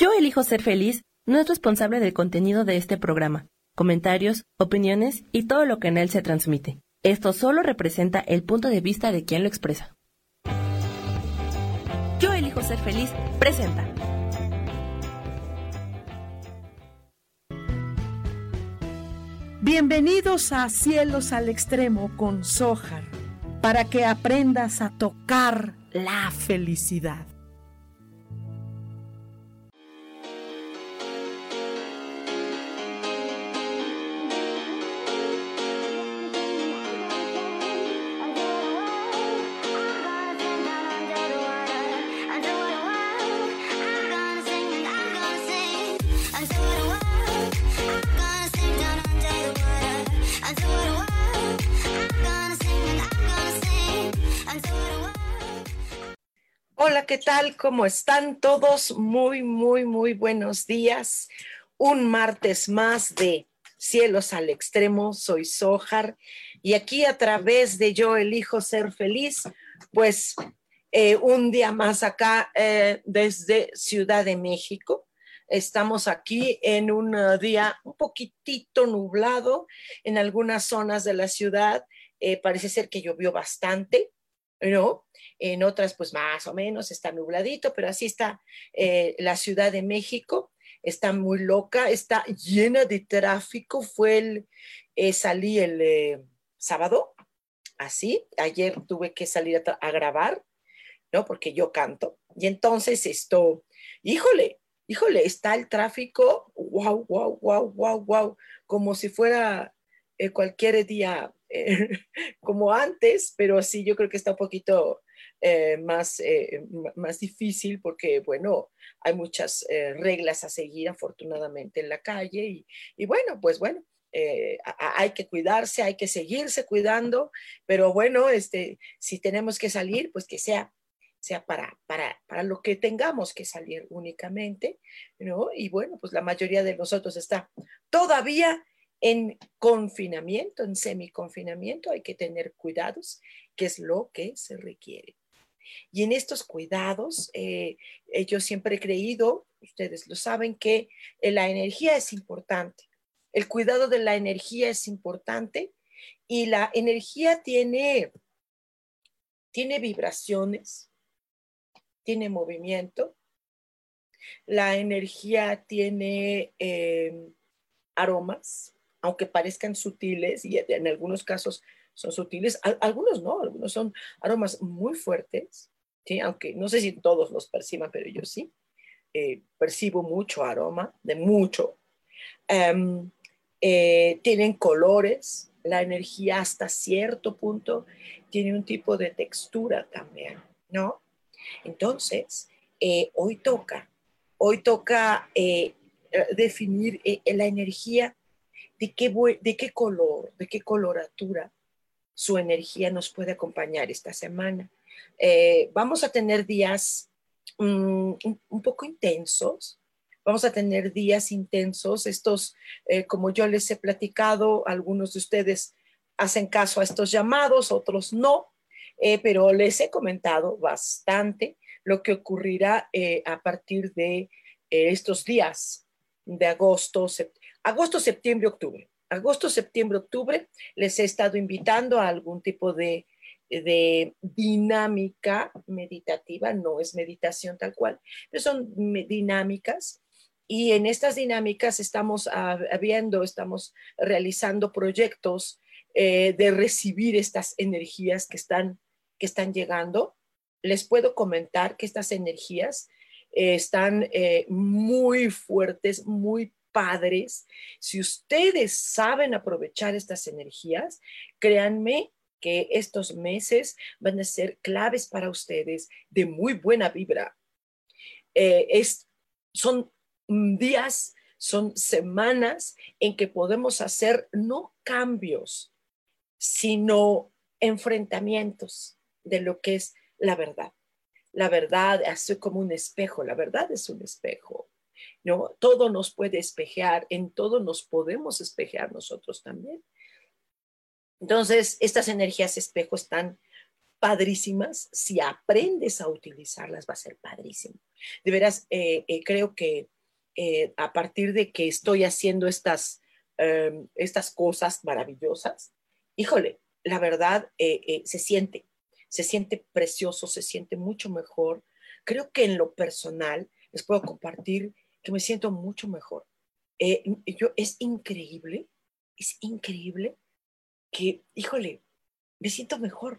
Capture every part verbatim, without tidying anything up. Yo Elijo Ser Feliz no es responsable del contenido de este programa, comentarios, opiniones y todo lo que en él se transmite. Esto solo representa el punto de vista de quien lo expresa. Yo Elijo Ser Feliz presenta. Bienvenidos a Cielos al Extremo con Zohar, para que aprendas a tocar la felicidad. Hola, ¿qué tal? ¿Cómo están todos? Muy, muy, muy buenos días. Un martes más de Cielos al Extremo. Soy Zohar y aquí a través de Yo Elijo Ser Feliz, pues eh, un día más acá eh, desde Ciudad de México. Estamos aquí en un día un poquitito nublado en algunas zonas de la ciudad. Eh, parece ser que llovió bastante, ¿no? En otras, pues más o menos, está nubladito, pero así está eh, la Ciudad de México. Está muy loca, está llena de tráfico. Fue el, eh, salí el eh, sábado, así. Ayer tuve que salir a, tra- a grabar, ¿no? Porque yo canto. Y entonces esto, híjole, híjole, está el tráfico, wow, wow, wow, wow, wow, como si fuera eh, cualquier día eh, como antes, pero sí, yo creo que está un poquito... Eh, más, eh, más difícil porque, bueno, hay muchas eh, reglas a seguir afortunadamente en la calle y, y bueno, pues bueno, eh, a, a, hay que cuidarse, hay que seguirse cuidando, pero bueno, este, si tenemos que salir, pues que sea, sea para, para, para lo que tengamos que salir únicamente, ¿no? Y bueno, pues la mayoría de nosotros está todavía en confinamiento, en semiconfinamiento, hay que tener cuidados, que es lo que se requiere. Y en estos cuidados, eh, eh, yo siempre he creído, ustedes lo saben, que eh, la energía es importante. El cuidado de la energía es importante y la energía tiene, tiene vibraciones, tiene movimiento. La energía tiene eh, aromas, aunque parezcan sutiles y en algunos casos son sutiles, algunos no, algunos son aromas muy fuertes, ¿sí? Aunque no sé si todos los perciban, pero yo sí, eh, percibo mucho aroma, de mucho. Um, eh, tienen colores, la energía hasta cierto punto tiene un tipo de textura también, ¿no? Entonces, eh, hoy toca, hoy toca eh, definir eh, la energía, de qué, de qué color, de qué coloratura su energía nos puede acompañar esta semana. Eh, vamos a tener días um, un poco intensos, vamos a tener días intensos, estos, eh, como yo les he platicado, algunos de ustedes hacen caso a estos llamados, otros no, eh, pero les he comentado bastante lo que ocurrirá eh, a partir de eh, estos días de agosto, sept- agosto, septiembre, octubre. Agosto, septiembre, octubre, les he estado invitando a algún tipo de, de dinámica meditativa, no es meditación tal cual, pero son dinámicas y en estas dinámicas estamos viendo, estamos realizando proyectos eh, de recibir estas energías que están, que están llegando. Les puedo comentar que estas energías eh, están eh, muy fuertes, muy padres. Si ustedes saben aprovechar estas energías, créanme que estos meses van a ser claves para ustedes de muy buena vibra. Eh, es, son días, son semanas en que podemos hacer no cambios, sino enfrentamientos de lo que es la verdad. La verdad es como un espejo, la verdad es un espejo. No, todo nos puede espejear, en todo nos podemos espejear nosotros también. Entonces, estas energías espejo están padrísimas. Si aprendes a utilizarlas, va a ser padrísimo. De veras, eh, eh, creo que eh, a partir de que estoy haciendo estas, eh, estas cosas maravillosas, híjole, la verdad eh, eh, se siente, se siente precioso, se siente mucho mejor. Creo que en lo personal les puedo compartir que me siento mucho mejor. Eh, yo, es increíble, es increíble que, híjole, me siento mejor.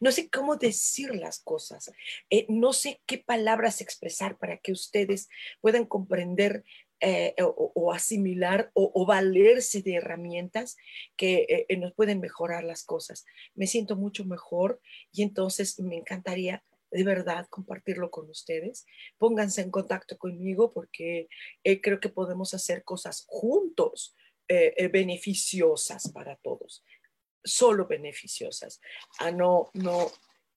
No sé cómo decir las cosas, eh, no sé qué palabras expresar para que ustedes puedan comprender eh, o, o asimilar o, o valerse de herramientas que eh, nos pueden mejorar las cosas. Me siento mucho mejor y entonces me encantaría de verdad compartirlo con ustedes. Pónganse en contacto conmigo porque eh, creo que podemos hacer cosas juntos eh, eh, beneficiosas para todos. Solo beneficiosas. Ah, no, no,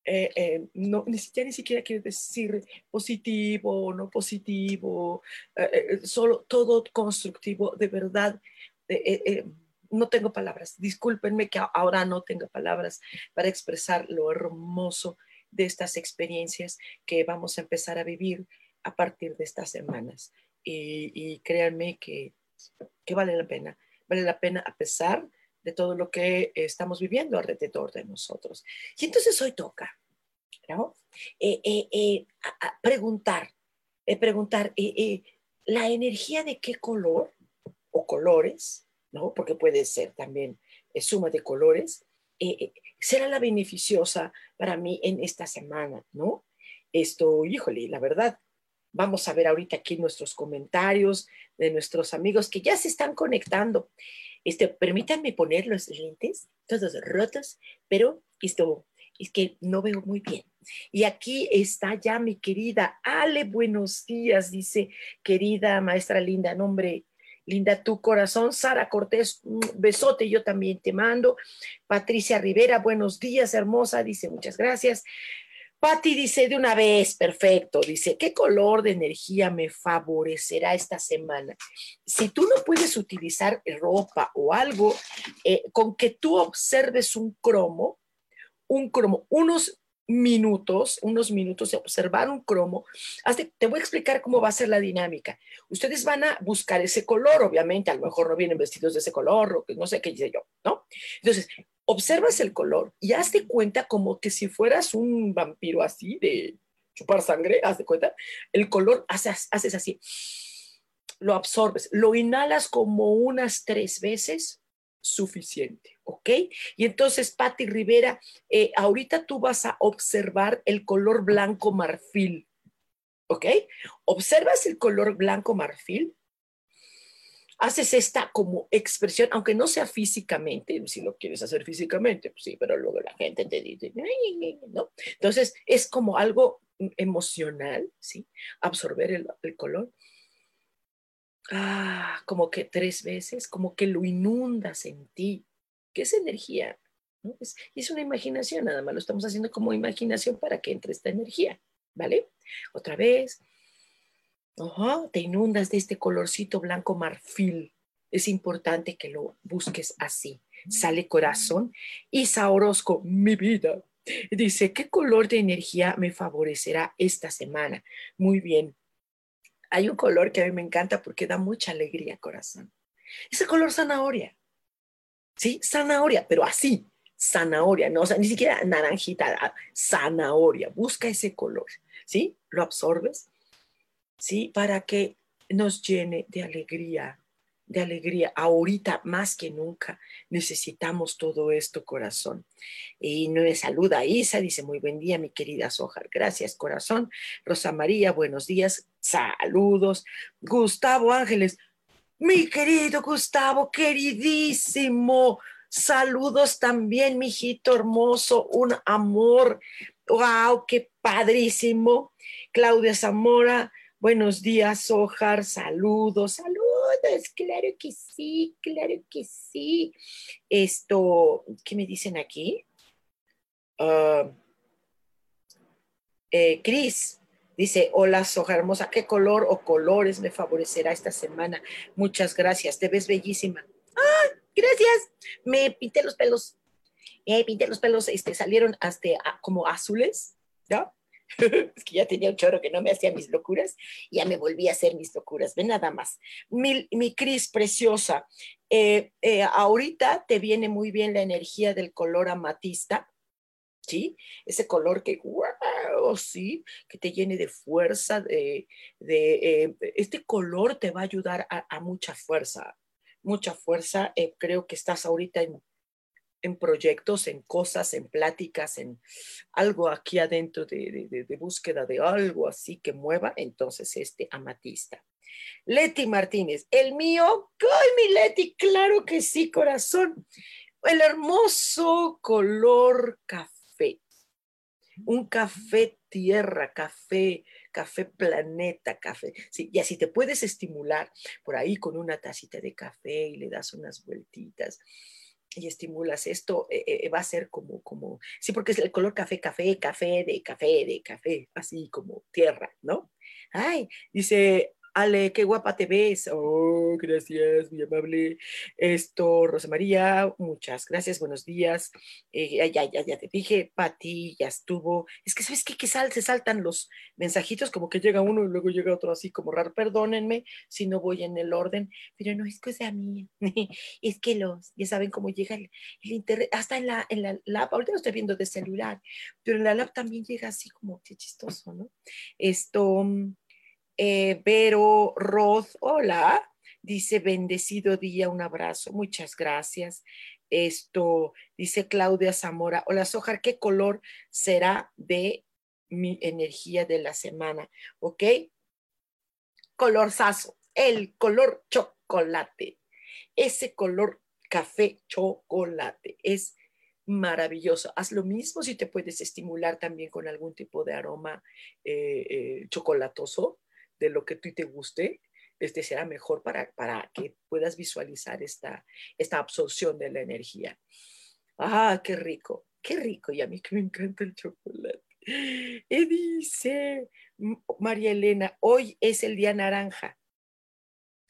eh, eh, no, ya ni siquiera quiero decir positivo o no positivo, eh, eh, solo todo constructivo, de verdad. Eh, eh, no tengo palabras, discúlpenme que ahora no tenga palabras para expresar lo hermoso de estas experiencias que vamos a empezar a vivir a partir de estas semanas. Y, y créanme que, que vale la pena, vale la pena a pesar de todo lo que estamos viviendo alrededor de nosotros. Y entonces hoy toca, ¿no? Eh, eh, eh, a, a preguntar, eh, preguntar eh, eh, la energía de qué color o colores, ¿no? Porque puede ser también eh, suma de colores, eh, eh, será la beneficiosa para mí en esta semana, ¿no? Esto, híjole, la verdad, vamos a ver ahorita aquí nuestros comentarios de nuestros amigos que ya se están conectando. Este, permítanme poner los lentes, todos rotos, pero esto es que no veo muy bien. Y aquí está ya mi querida Ale, buenos días, dice, querida maestra linda, nombre linda tu corazón. Sara Cortés, un besote, yo también te mando. Patricia Rivera, buenos días, hermosa, dice, muchas gracias. Pati dice de una vez, perfecto, dice, ¿qué color de energía me favorecerá esta semana? Si tú no puedes utilizar ropa o algo, eh, con que tú observes un cromo, un cromo, unos minutos, unos minutos de observar un cromo, hazte, te voy a explicar cómo va a ser la dinámica. Ustedes van a buscar ese color, obviamente, a lo mejor no vienen vestidos de ese color, o no sé qué dice yo, ¿no? Entonces, observas el color y hazte cuenta como que si fueras un vampiro así de chupar sangre, hazte cuenta, el color haces, haces así, lo absorbes, lo inhalas como unas tres veces, suficiente, ¿ok? Y entonces, Pati Rivera, eh, ahorita tú vas a observar el color blanco marfil, ¿ok? Observas el color blanco marfil. Haces esta como expresión, aunque no sea físicamente, si lo quieres hacer físicamente, pues sí, pero luego la gente te dice, ¿no? Entonces, es como algo emocional, ¿sí? Absorber el, el color. Ah, como que tres veces, como que lo inundas en ti, que es energía, ¿no? Es, es una imaginación, nada más lo estamos haciendo como imaginación para que entre esta energía, ¿vale? Otra vez. Uh-huh. Te inundas de este colorcito blanco marfil. Es importante que lo busques así. Sale corazón. Isa Orozco, mi vida, dice, ¿qué color de energía me favorecerá esta semana? Muy bien. Hay un color que a mí me encanta porque da mucha alegría, corazón. Es el color zanahoria. ¿Sí? Zanahoria, pero así. Zanahoria, no, o sea, ni siquiera naranjita. Zanahoria. Busca ese color. ¿Sí? Lo absorbes. ¿Sí? Para que nos llene de alegría, de alegría. Ahorita más que nunca necesitamos todo esto, corazón. Y nos saluda Isa, dice, muy buen día, mi querida Zohar. Gracias, corazón. Rosa María, buenos días, saludos. Gustavo Ángeles, mi querido Gustavo, queridísimo. Saludos también, mijito hermoso, un amor. ¡Wow! ¡Qué padrísimo! Claudia Zamora, buenos días, Zohar, saludos, saludos, claro que sí, claro que sí. Esto, ¿qué me dicen aquí? Uh, eh, Cris dice, hola, Zohar hermosa, ¿qué color o colores me favorecerá esta semana? Muchas gracias, te ves bellísima. ¡Ah, gracias! Me pinté los pelos. me pinté los pelos, este, salieron hasta como azules, ¿no? Es que ya tenía un chorro que no me hacía mis locuras, y ya me volví a hacer mis locuras, ve nada más. Mi, mi Cris, preciosa, eh, eh, ahorita te viene muy bien la energía del color amatista, ¿sí? Ese color que, wow, sí, que te llene de fuerza, de, de, eh, este color te va a ayudar a, a mucha fuerza, mucha fuerza, eh, creo que estás ahorita en en proyectos, en cosas, en pláticas, en algo aquí adentro de, de, de, de búsqueda de algo así que mueva, entonces este amatista. Leti Martínez, el mío, ¡ay, mi Leti! ¡Claro que sí, corazón! El hermoso color café, un café tierra, café, café planeta, café, sí, y así te puedes estimular por ahí con una tacita de café y le das unas vueltitas y estimulas esto, eh, eh, va a ser como, como, sí, porque es el color café, café, café, de café, de café, así como tierra, ¿no? Ay, dice, Ale, qué guapa te ves. Oh, gracias, muy amable. Esto, Rosa María, muchas gracias, buenos días. Eh, ya, ya, ya te dije, Pati, ya estuvo. Es que, ¿sabes qué? Que sal, se saltan los mensajitos, como que llega uno y luego llega otro así como raro. Perdónenme si no voy en el orden, pero no es cosa mía. Es que los, ya saben cómo llega el, el internet, hasta en la, en la, la app, ahorita lo estoy viendo de celular, pero en la app también llega así como, qué chistoso, ¿no? Esto... Eh, Vero Roth, hola, dice bendecido día, un abrazo, muchas gracias. Esto, dice Claudia Zamora, hola Zohar, ¿qué color será de mi energía de la semana? ¿Ok? Color sazo, el color chocolate, ese color café chocolate, es maravilloso. Haz lo mismo si te puedes estimular también con algún tipo de aroma eh, eh, chocolatoso, de lo que tú te guste, este será mejor para, para que puedas visualizar esta, esta absorción de la energía. ¡Ah, qué rico! ¡Qué rico! Y a mí que me encanta el chocolate. Y dice María Elena, hoy es el día naranja.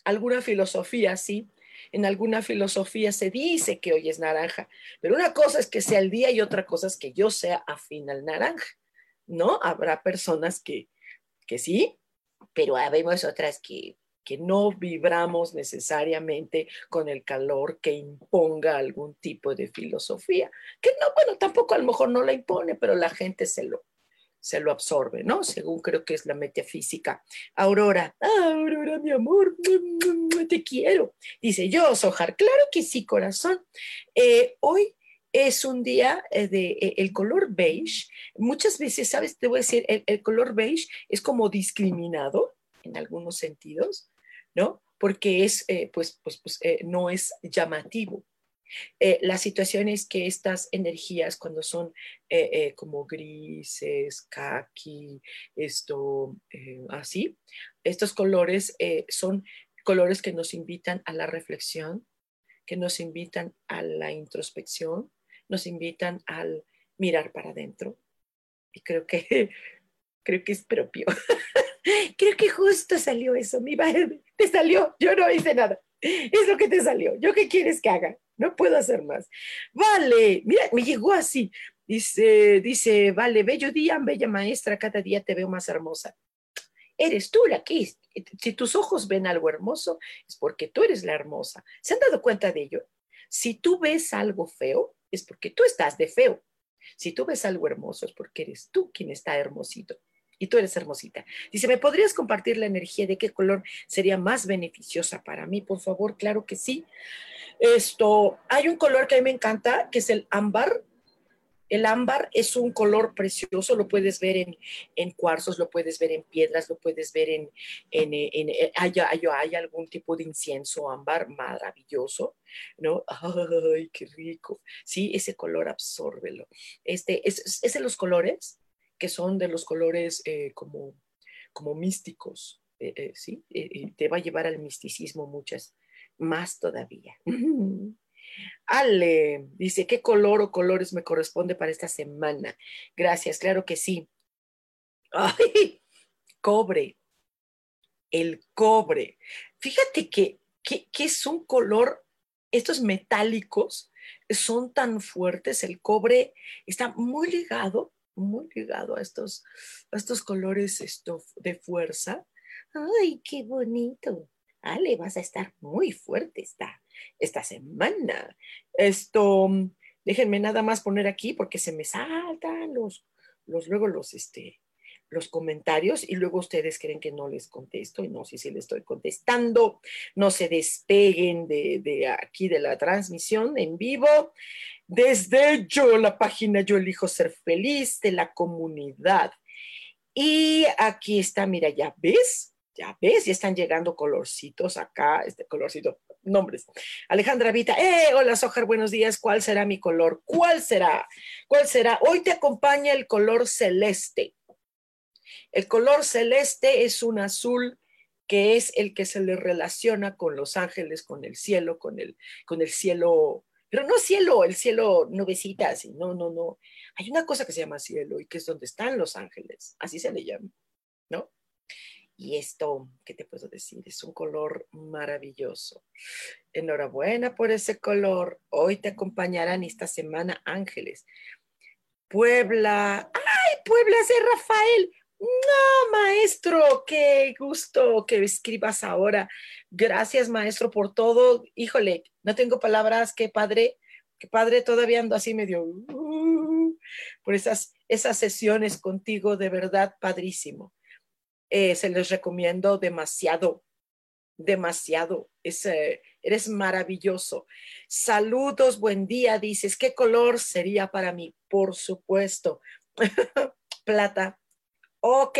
Alguna filosofía, sí. En alguna filosofía se dice que hoy es naranja, pero una cosa es que sea el día y otra cosa es que yo sea afín al naranja, ¿no? Habrá personas que, que sí, pero habemos otras que, que no vibramos necesariamente con el calor que imponga algún tipo de filosofía, que no, bueno, tampoco a lo mejor no la impone, pero la gente se lo, se lo absorbe, ¿no? Según creo que es la metafísica. Aurora, ah, Aurora, mi amor, te quiero. Dice, yo, Zohar, claro que sí, corazón. Eh, hoy es un día de el color beige. Muchas veces, ¿sabes? Te voy a decir, el, el color beige es como discriminado en algunos sentidos, ¿no? Porque es, eh, pues, pues, pues eh, no es llamativo. Eh, la situación es que estas energías, cuando son eh, eh, como grises, caqui, esto, eh, así, estos colores eh, son colores que nos invitan a la reflexión, que nos invitan a la introspección, nos invitan al mirar para adentro. Y creo que, creo que es propio. Creo que justo salió eso. Mi madre, te salió, yo no hice nada. Es lo que te salió. ¿Yo qué quieres que haga? No puedo hacer más. Vale, mira, me llegó así. Dice, dice, vale, bello día, bella maestra, cada día te veo más hermosa. Eres tú la que, si tus ojos ven algo hermoso, es porque tú eres la hermosa. ¿Se han dado cuenta de ello? Si tú ves algo feo, es porque tú estás de feo. Si tú ves algo hermoso, es porque eres tú quien está hermosito. Y tú eres hermosita. Dice, ¿me podrías compartir la energía de qué color sería más beneficiosa para mí? Por favor, claro que sí. Esto, hay un color que a mí me encanta, que es el ámbar. El ámbar es un color precioso, lo puedes ver en, en cuarzos, lo puedes ver en piedras, lo puedes ver en... en, en, en hay, hay, hay algún tipo de incienso ámbar maravilloso, ¿no? ¡Ay, qué rico! Sí, ese color, absórbelo. Este, es, es, es de los colores que son de los colores eh, como, como místicos, eh, eh, ¿sí? Eh, eh, te va a llevar al misticismo muchas, más todavía. Ale, dice, ¿qué color o colores me corresponde para esta semana? Gracias, claro que sí. Ay, cobre, el cobre. Fíjate que, que, que es un color, estos metálicos son tan fuertes. El cobre está muy ligado, muy ligado a estos, a estos colores esto, de fuerza. ¡Ay, qué bonito! Ale, vas a estar muy fuerte esta, esta semana. Esto, déjenme nada más poner aquí porque se me saltan los, los luego los, este, los comentarios y luego ustedes creen que no les contesto y no sé si les estoy contestando. No se despeguen de, de aquí de la transmisión en vivo. Desde yo, la página Yo Elijo Ser Feliz de la comunidad. Y aquí está, mira, ya ves, ya ves, ya están llegando colorcitos acá, este colorcito, nombres. Alejandra Vita, eh, hola Zohar, buenos días, ¿cuál será mi color? ¿Cuál será? ¿Cuál será? Hoy te acompaña el color celeste. El color celeste es un azul que es el que se le relaciona con los ángeles, con el cielo, con el, con el cielo, pero no cielo, el cielo nubecita, así, no, no, no. Hay una cosa que se llama cielo y que es donde están los ángeles, así se le llama, ¿no? Y esto, ¿qué te puedo decir? Es un color maravilloso. Enhorabuena por ese color. Hoy te acompañarán esta semana ángeles. Puebla. ¡Ay, Puebla, sé Rafael! ¡No, maestro! ¡Qué gusto que escribas ahora! Gracias, maestro, por todo. Híjole, no tengo palabras. ¡Qué padre! ¡Qué padre! Todavía ando así medio... Uh, por esas, esas sesiones contigo, de verdad, padrísimo. Eh, se les recomiendo demasiado, demasiado. Es, eh, eres maravilloso. Saludos, buen día. Dices, ¿qué color sería para mí? Por supuesto. Plata. Ok,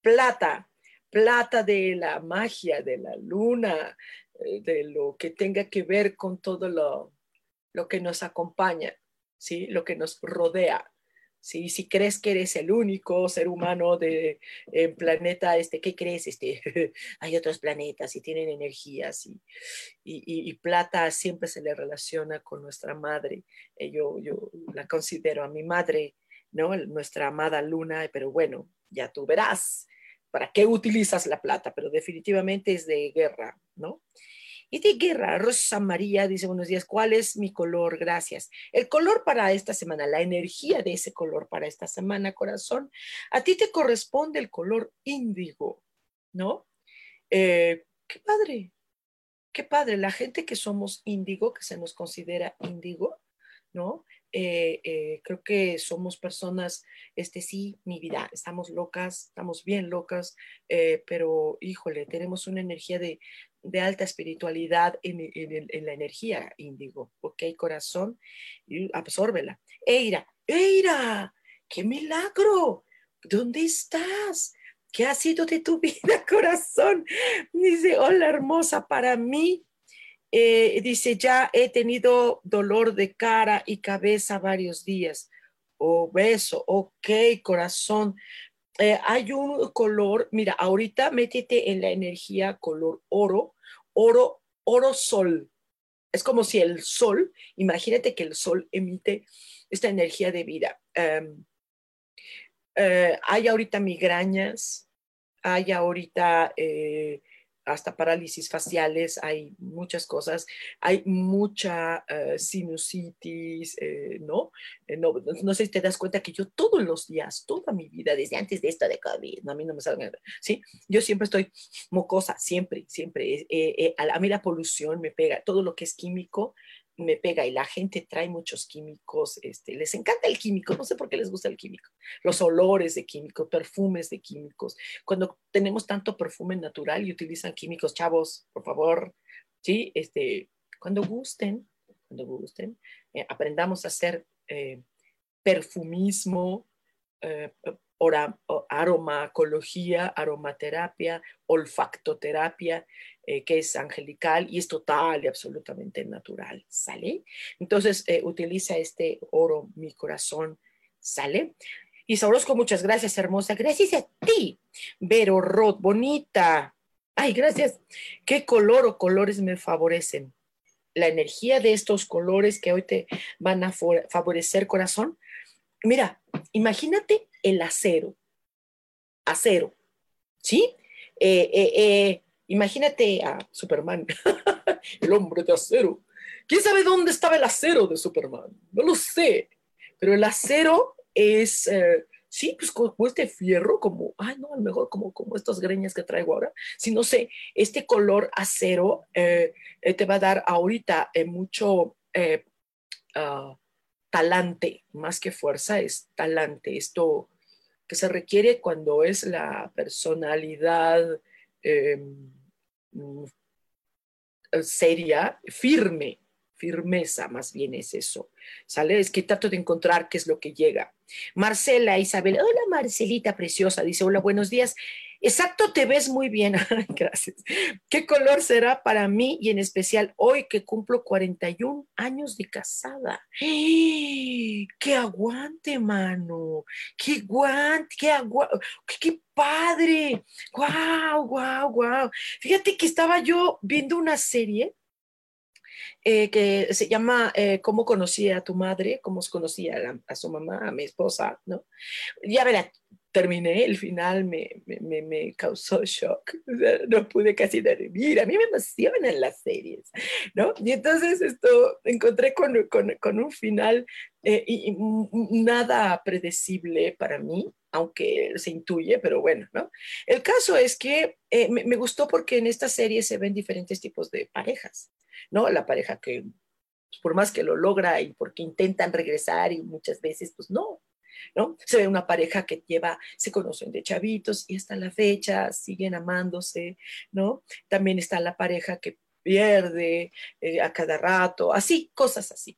plata. Plata de la magia, de la luna, de lo que tenga que ver con todo lo, lo que nos acompaña, ¿sí? Lo que nos rodea. Sí, si crees que eres el único ser humano de en planeta, este, ¿qué crees? Este, hay otros planetas y tienen energías y, y, y plata siempre se le relaciona con nuestra madre. Yo, yo la considero a mi madre, ¿no? Nuestra amada luna, pero bueno, ya tú verás para qué utilizas la plata, pero definitivamente es de guerra, ¿no? Y de guerra, Rosa María dice, buenos días, ¿cuál es mi color? Gracias. El color para esta semana, la energía de ese color para esta semana, corazón, a ti te corresponde el color índigo, ¿no? Eh, qué padre, qué padre, la gente que somos índigo, que se nos considera índigo, ¿no? Eh, eh, creo que somos personas, este sí, mi vida, estamos locas, estamos bien locas, eh, pero híjole, tenemos una energía de, de alta espiritualidad en, en, en la energía índigo, ¿ok? Corazón, absórbela. Eira, Eira, qué milagro, ¿dónde estás? ¿Qué ha sido de tu vida, corazón? Dice, hola hermosa, para mí. Eh, dice, ya he tenido dolor de cara y cabeza varios días. Oh, beso, ok, corazón. Eh, hay un color, mira, ahorita métete en la energía color oro, oro, oro sol. Es como si el sol, imagínate que el sol emite esta energía de vida. Um, eh, hay ahorita migrañas, hay ahorita... Eh, hasta parálisis faciales, hay muchas cosas, hay mucha uh, sinusitis, eh, ¿no? Eh, ¿no? No sé si te das cuenta que yo todos los días, toda mi vida, desde antes de esto de COVID, no, a mí no me salen, ¿sí? Yo siempre estoy mocosa, siempre, siempre. Eh, eh, a, a mí la polución me pega, todo lo que es químico me pega y la gente trae muchos químicos, este, les encanta el químico, no sé por qué les gusta el químico, los olores de químicos, perfumes de químicos, cuando tenemos tanto perfume natural y utilizan químicos, chavos, por favor, sí, este, cuando gusten, cuando gusten, eh, aprendamos a hacer eh, perfumismo, eh, ora, aromacología, aromaterapia, olfactoterapia, eh, que es angelical y es total y absolutamente natural, ¿sale? Entonces, eh, utiliza este oro, mi corazón, ¿sale? Y Saurosco, muchas gracias, hermosa. Gracias a ti, Vero Roth, bonita. Ay, gracias. ¿Qué color o colores me favorecen? La energía de estos colores que hoy te van a favorecer, corazón. Mira, imagínate el acero, acero, ¿sí? Eh, eh, eh, imagínate a Superman, el hombre de acero, ¿Quién sabe dónde estaba el acero de Superman? No lo sé. Pero el acero es, eh, sí, pues como este fierro, como, ay, no, a lo mejor como, como estas greñas que traigo ahora. Si no sé, este color acero eh, eh, te va a dar ahorita eh, mucho eh, uh, talante, más que fuerza, es talante. Esto que se requiere cuando es la personalidad eh, seria, firme. Firmeza, más bien es eso, ¿sale? Es que trato de encontrar qué es lo que llega. Marcela, Isabel, hola Marcelita preciosa, dice, hola, buenos días. Exacto, te ves muy bien, gracias. ¿Qué color será para mí y en especial hoy que cumplo cuarenta y un años de casada? ¡Eh! ¡Qué aguante, mano! ¡Qué guante! ¡Qué aguante! ¡Qué, ¡Qué padre! ¡Guau, guau, guau! Fíjate que estaba yo viendo una serie Eh, que se llama eh, ¿Cómo conocí a tu madre? ¿Cómo conocí a, la, a su mamá, a mi esposa? ¿No? Ya me la terminé, el final me, me, me, me causó shock, o sea, no pude casi dormir, a mí me emocionan las series, ¿no? Y entonces esto, encontré con, con, con un final eh, y, y nada predecible para mí, aunque se intuye, pero bueno, ¿no? El caso es que eh, me, me gustó porque en esta serie se ven diferentes tipos de parejas, ¿no? La pareja que, por más que lo logra y porque intentan regresar y muchas veces, pues no, ¿no? Se ve una pareja que lleva, se conocen de chavitos y hasta la fecha siguen amándose, ¿no? También está la pareja que pierde eh, a cada rato, así, cosas así.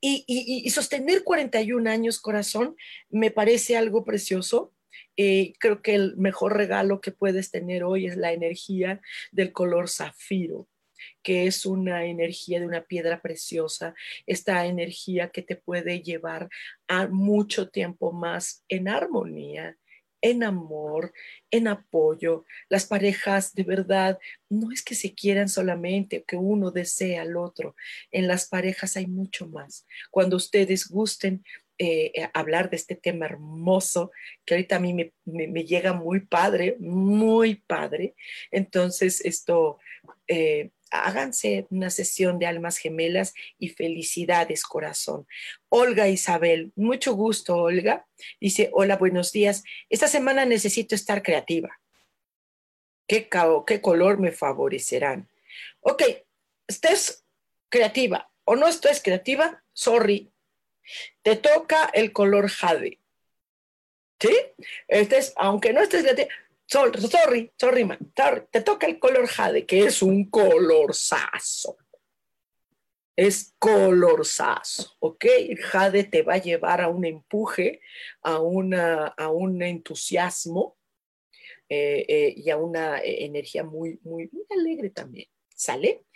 Y, y, y sostener cuarenta y un años, corazón, me parece algo precioso. Eh, creo que el mejor regalo que puedes tener hoy es la energía del color zafiro, que es una energía de una piedra preciosa, esta energía que te puede llevar a mucho tiempo más en armonía, en amor, en apoyo. Las parejas de verdad no es que se quieran solamente, que uno desea al otro. En las parejas hay mucho más. Cuando ustedes gusten eh, hablar de este tema hermoso, que ahorita a mí me, me, me llega muy padre, muy padre. Entonces esto, eh, háganse una sesión de almas gemelas y felicidades, corazón. Olga Isabel, mucho gusto, Olga. Dice, hola, buenos días. Esta semana necesito estar creativa. ¿Qué, co- qué color me favorecerán? Ok, estés creativa o no estés creativa, sorry. Te toca el color jade. ¿Sí? Estés, aunque no estés creativa, Sorry, sorry, man. Sorry, te toca el color jade, que es un colorzazo. Es colorzazo, ¿ok? El jade te va a llevar a un empuje, a, una, a un entusiasmo eh, eh, y a una eh, energía muy, muy, muy alegre también, ¿sale?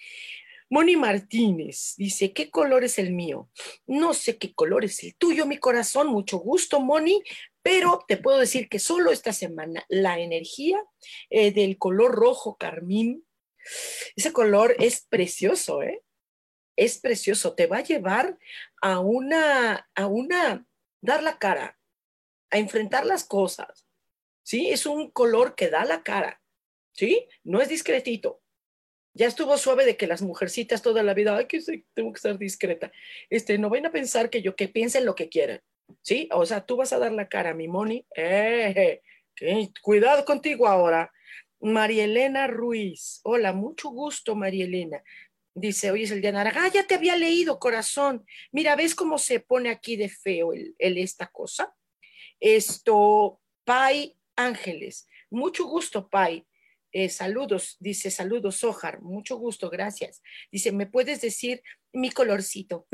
Moni Martínez dice, ¿qué color es el mío? No sé qué color es el tuyo, mi corazón, mucho gusto, Moni. Pero te puedo decir que solo esta semana la energía eh, del color rojo carmín, ese color es precioso, ¿eh? Es precioso, te va a llevar a una, a una, dar la cara, a enfrentar las cosas, ¿sí? Es un color que da la cara, ¿sí? No es discretito. Ya estuvo suave de que las mujercitas toda la vida, ay, que tengo que ser discreta. Este, no van a pensar que yo, que piensen lo que quieran. Sí, o sea, tú vas a dar la cara, mi Moni. Eh, eh, cuidado contigo ahora. María Elena Ruiz. Hola, mucho gusto, María Elena. Dice, hoy es el día naranja. Ah, ya te había leído, corazón. Mira, ¿ves cómo se pone aquí de feo el, el esta cosa? Esto, Pai Ángeles. Mucho gusto, Pai. Eh, saludos, dice, saludos, Zohar. Mucho gusto, gracias. Dice, ¿me puedes decir mi colorcito?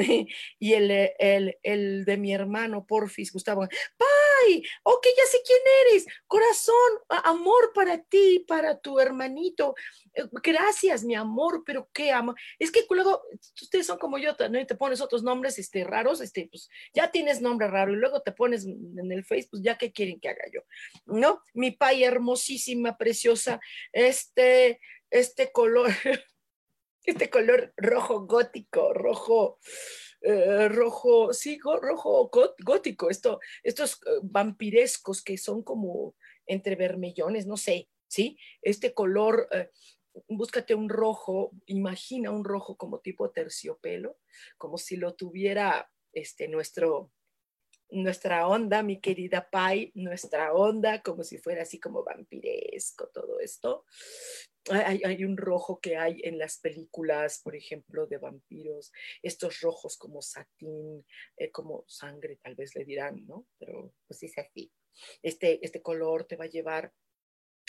Y el, el, el de mi hermano Porfis, Gustavo. ¡Pai! Ok, ya sé quién eres. Corazón, amor para ti, para tu hermanito. Gracias, mi amor, pero qué amo. Es que luego, ustedes son como yo, ¿no? Y te pones otros nombres este, raros, este, pues ya tienes nombre raro, y luego te pones en el Facebook, pues, ya qué quieren que haga yo, ¿no? Mi Pai hermosísima, preciosa, este, este color... Este color rojo gótico, rojo, eh, rojo, sí, go, rojo got, gótico. Esto, estos eh, vampirescos que son como entre bermellones, no sé, ¿sí? Este color eh, búscate un rojo, imagina un rojo como tipo terciopelo, como si lo tuviera este, nuestro, nuestra onda, mi querida Pai, nuestra onda, como si fuera así como vampiresco todo esto. Hay, hay un rojo que hay en las películas, por ejemplo, de vampiros, estos rojos como satín, eh, como sangre tal vez le dirán, ¿no? Pero pues es así. Este, este color te va a llevar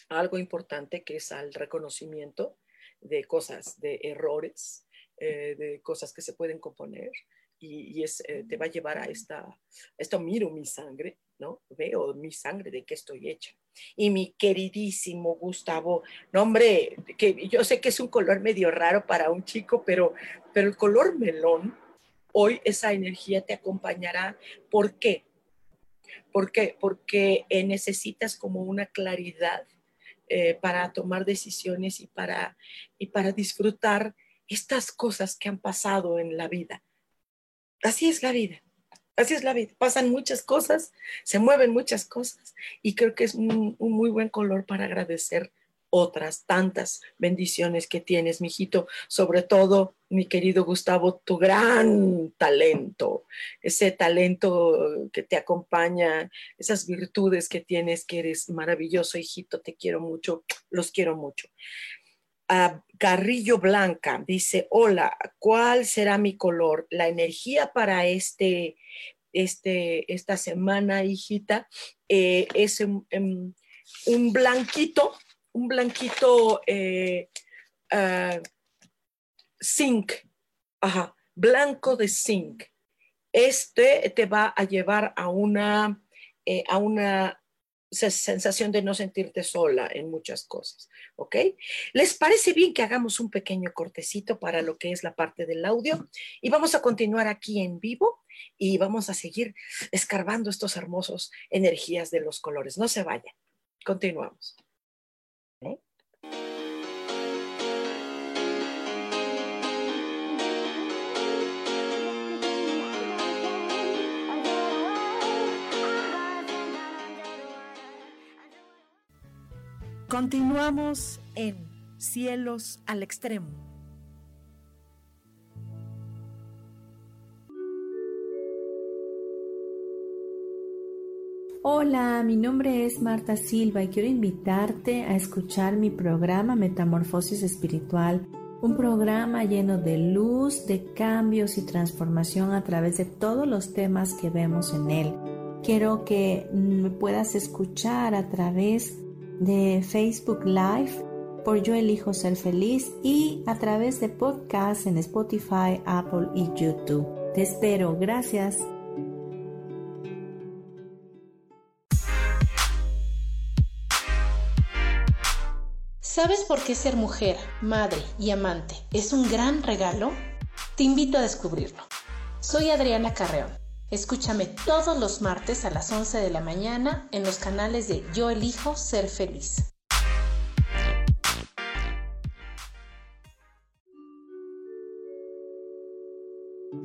a algo importante, que es al reconocimiento de cosas, de errores, eh, de cosas que se pueden componer. Y, y es, eh, te va a llevar a esta, esto miro mi sangre, ¿no? Veo mi sangre, de qué estoy hecha. Y mi queridísimo Gustavo, no hombre, que yo sé que es un color medio raro para un chico, pero, pero el color melón, hoy esa energía te acompañará. ¿Por qué? ¿Por qué? Porque eh, necesitas como una claridad eh, para tomar decisiones y para, y para disfrutar estas cosas que han pasado en la vida. Así es la vida, así es la vida. Pasan muchas cosas, se mueven muchas cosas, y creo que es un, un muy buen color para agradecer otras tantas bendiciones que tienes, mijito. Sobre todo, mi querido Gustavo, tu gran talento, ese talento que te acompaña, esas virtudes que tienes, que eres maravilloso, hijito, te quiero mucho, los quiero mucho. A Carrillo Blanca dice: hola, ¿cuál será mi color? La energía para este, este, esta semana, hijita, eh, es um, um, un blanquito, un blanquito eh, uh, zinc, ajá, blanco de zinc. Este te va a llevar a una, eh, a una sensación de no sentirte sola en muchas cosas, ¿ok? ¿Les parece bien que hagamos un pequeño cortecito para lo que es la parte del audio? Y vamos a continuar aquí en vivo y vamos a seguir escarbando estos hermosos energías de los colores. No se vayan, continuamos. ¿Eh? Continuamos en Cielos al Extremo. Hola, mi nombre es Marta Silva y quiero invitarte a escuchar mi programa Metamorfosis Espiritual, un programa lleno de luz, de cambios y transformación a través de todos los temas que vemos en él. Quiero que me puedas escuchar a través de de Facebook Live por Yo Elijo Ser Feliz y a través de podcasts en Spotify, Apple y YouTube. Te espero, gracias. ¿Sabes por qué ser mujer, madre y amante es un gran regalo? Te invito a descubrirlo. Soy Adriana Carreón. Escúchame todos los martes a las once de la mañana en los canales de Yo Elijo Ser Feliz.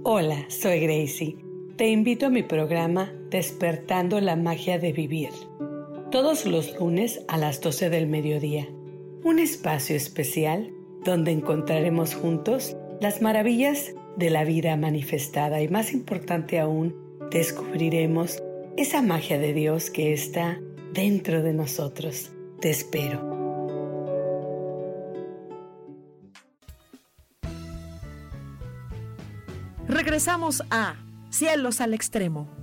Hola, soy Gracie. Te invito a mi programa Despertando la Magia de Vivir, todos los lunes a las doce del mediodía. Un espacio especial donde encontraremos juntos las maravillas de la vida manifestada y, más importante aún, descubriremos esa magia de Dios que está dentro de nosotros. Te espero. Regresamos a Cielos al Extremo.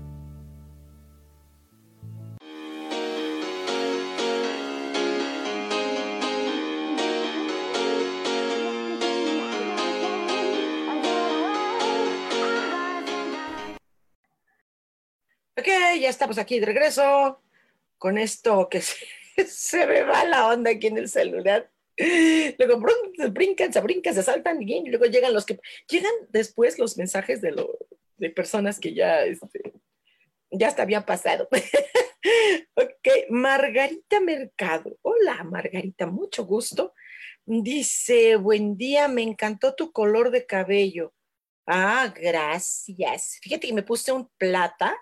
Ya estamos aquí de regreso con esto que se, se me va la onda aquí en el celular. Luego brum, brincan, se brincan, se saltan y luego llegan los que... Llegan después los mensajes de, lo, de personas que ya, este, ya hasta había pasado. Ok, Margarita Mercado. Hola, Margarita, mucho gusto. Dice: buen día, me encantó tu color de cabello. Ah, gracias. Fíjate que me puse un plata,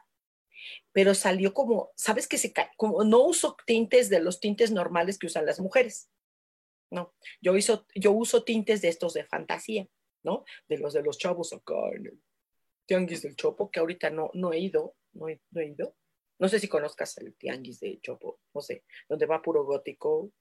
pero salió como, ¿sabes qué? Se cae, como no uso tintes de los tintes normales que usan las mujeres. No, yo, hizo, yo uso tintes de estos de fantasía, ¿no? De los de los chavos acá en el tianguis del Chopo, que ahorita no, no he ido, no he, no he ido. No sé si conozcas el tianguis de Chopo, no sé, donde va puro gótico,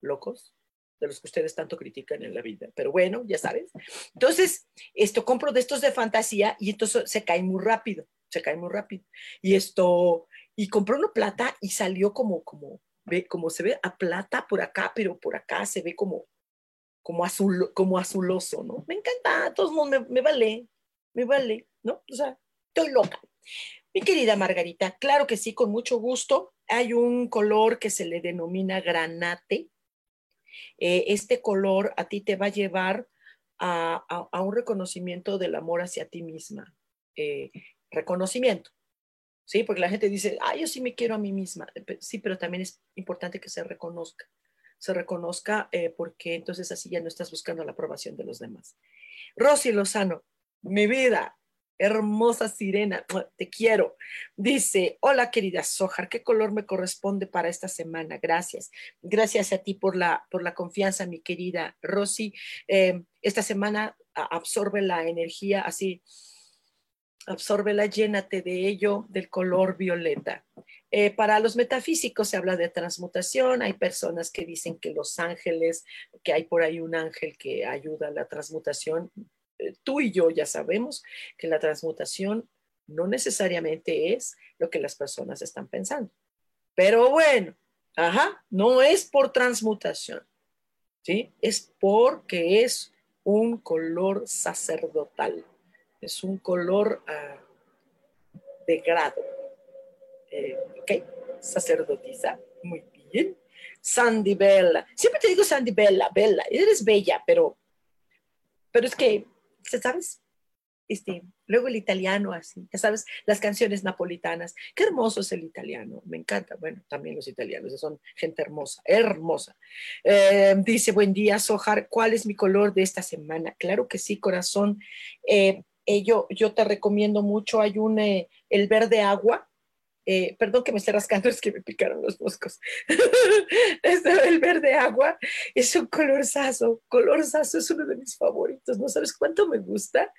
locos, de los que ustedes tanto critican en la vida. Pero bueno, ya sabes. Entonces, esto compro de estos de fantasía y entonces se cae muy rápido, se cae muy rápido. Y esto, y compré uno plata y salió como, como, ve, como se ve a plata por acá, pero por acá se ve como, como, azul, como azuloso, ¿no? Me encanta, todos modos me, me vale, me vale, ¿no? O sea, estoy loca. Mi querida Margarita, claro que sí, con mucho gusto. Hay un color que se le denomina granate. Eh, este color a ti te va a llevar a, a, a un reconocimiento del amor hacia ti misma. Eh, reconocimiento, ¿sí? Porque la gente dice, ah, yo sí me quiero a mí misma. Sí, pero también es importante que se reconozca. Se reconozca eh, porque entonces así ya no estás buscando la aprobación de los demás. Rosy Lozano, mi vida. Hermosa sirena, te quiero. Dice, hola querida Zohar, ¿qué color me corresponde para esta semana? Gracias. Gracias a ti por la, por la confianza, mi querida Rosy. Eh, esta semana absorbe la energía, así, absórbela, llénate de ello, del color violeta. Eh, para los metafísicos se habla de transmutación. Hay personas que dicen que los ángeles, que hay por ahí un ángel que ayuda a la transmutación. Tú y yo ya sabemos que la transmutación no necesariamente es lo que las personas están pensando. Pero bueno, ajá, no es por transmutación, ¿sí? Es porque es un color sacerdotal, es un color uh, de grado. Eh, ok, sacerdotisa, muy bien. Sandy Bella, siempre te digo Sandy Bella, Bella, eres bella, pero, pero es que ¿sabes? Este, luego el italiano así, ya sabes, las canciones napolitanas. Qué hermoso es el italiano, me encanta. Bueno, también los italianos son gente hermosa, hermosa. Eh, dice, buen día, Zohar, ¿cuál es mi color de esta semana? Claro que sí, corazón. Eh, eh, yo, yo te recomiendo mucho, hay un, eh, el verde agua. Eh, perdón que me esté rascando, es que me picaron los moscos. El verde agua es un color sazo, color sazo es uno de mis favoritos, no sabes cuánto me gusta.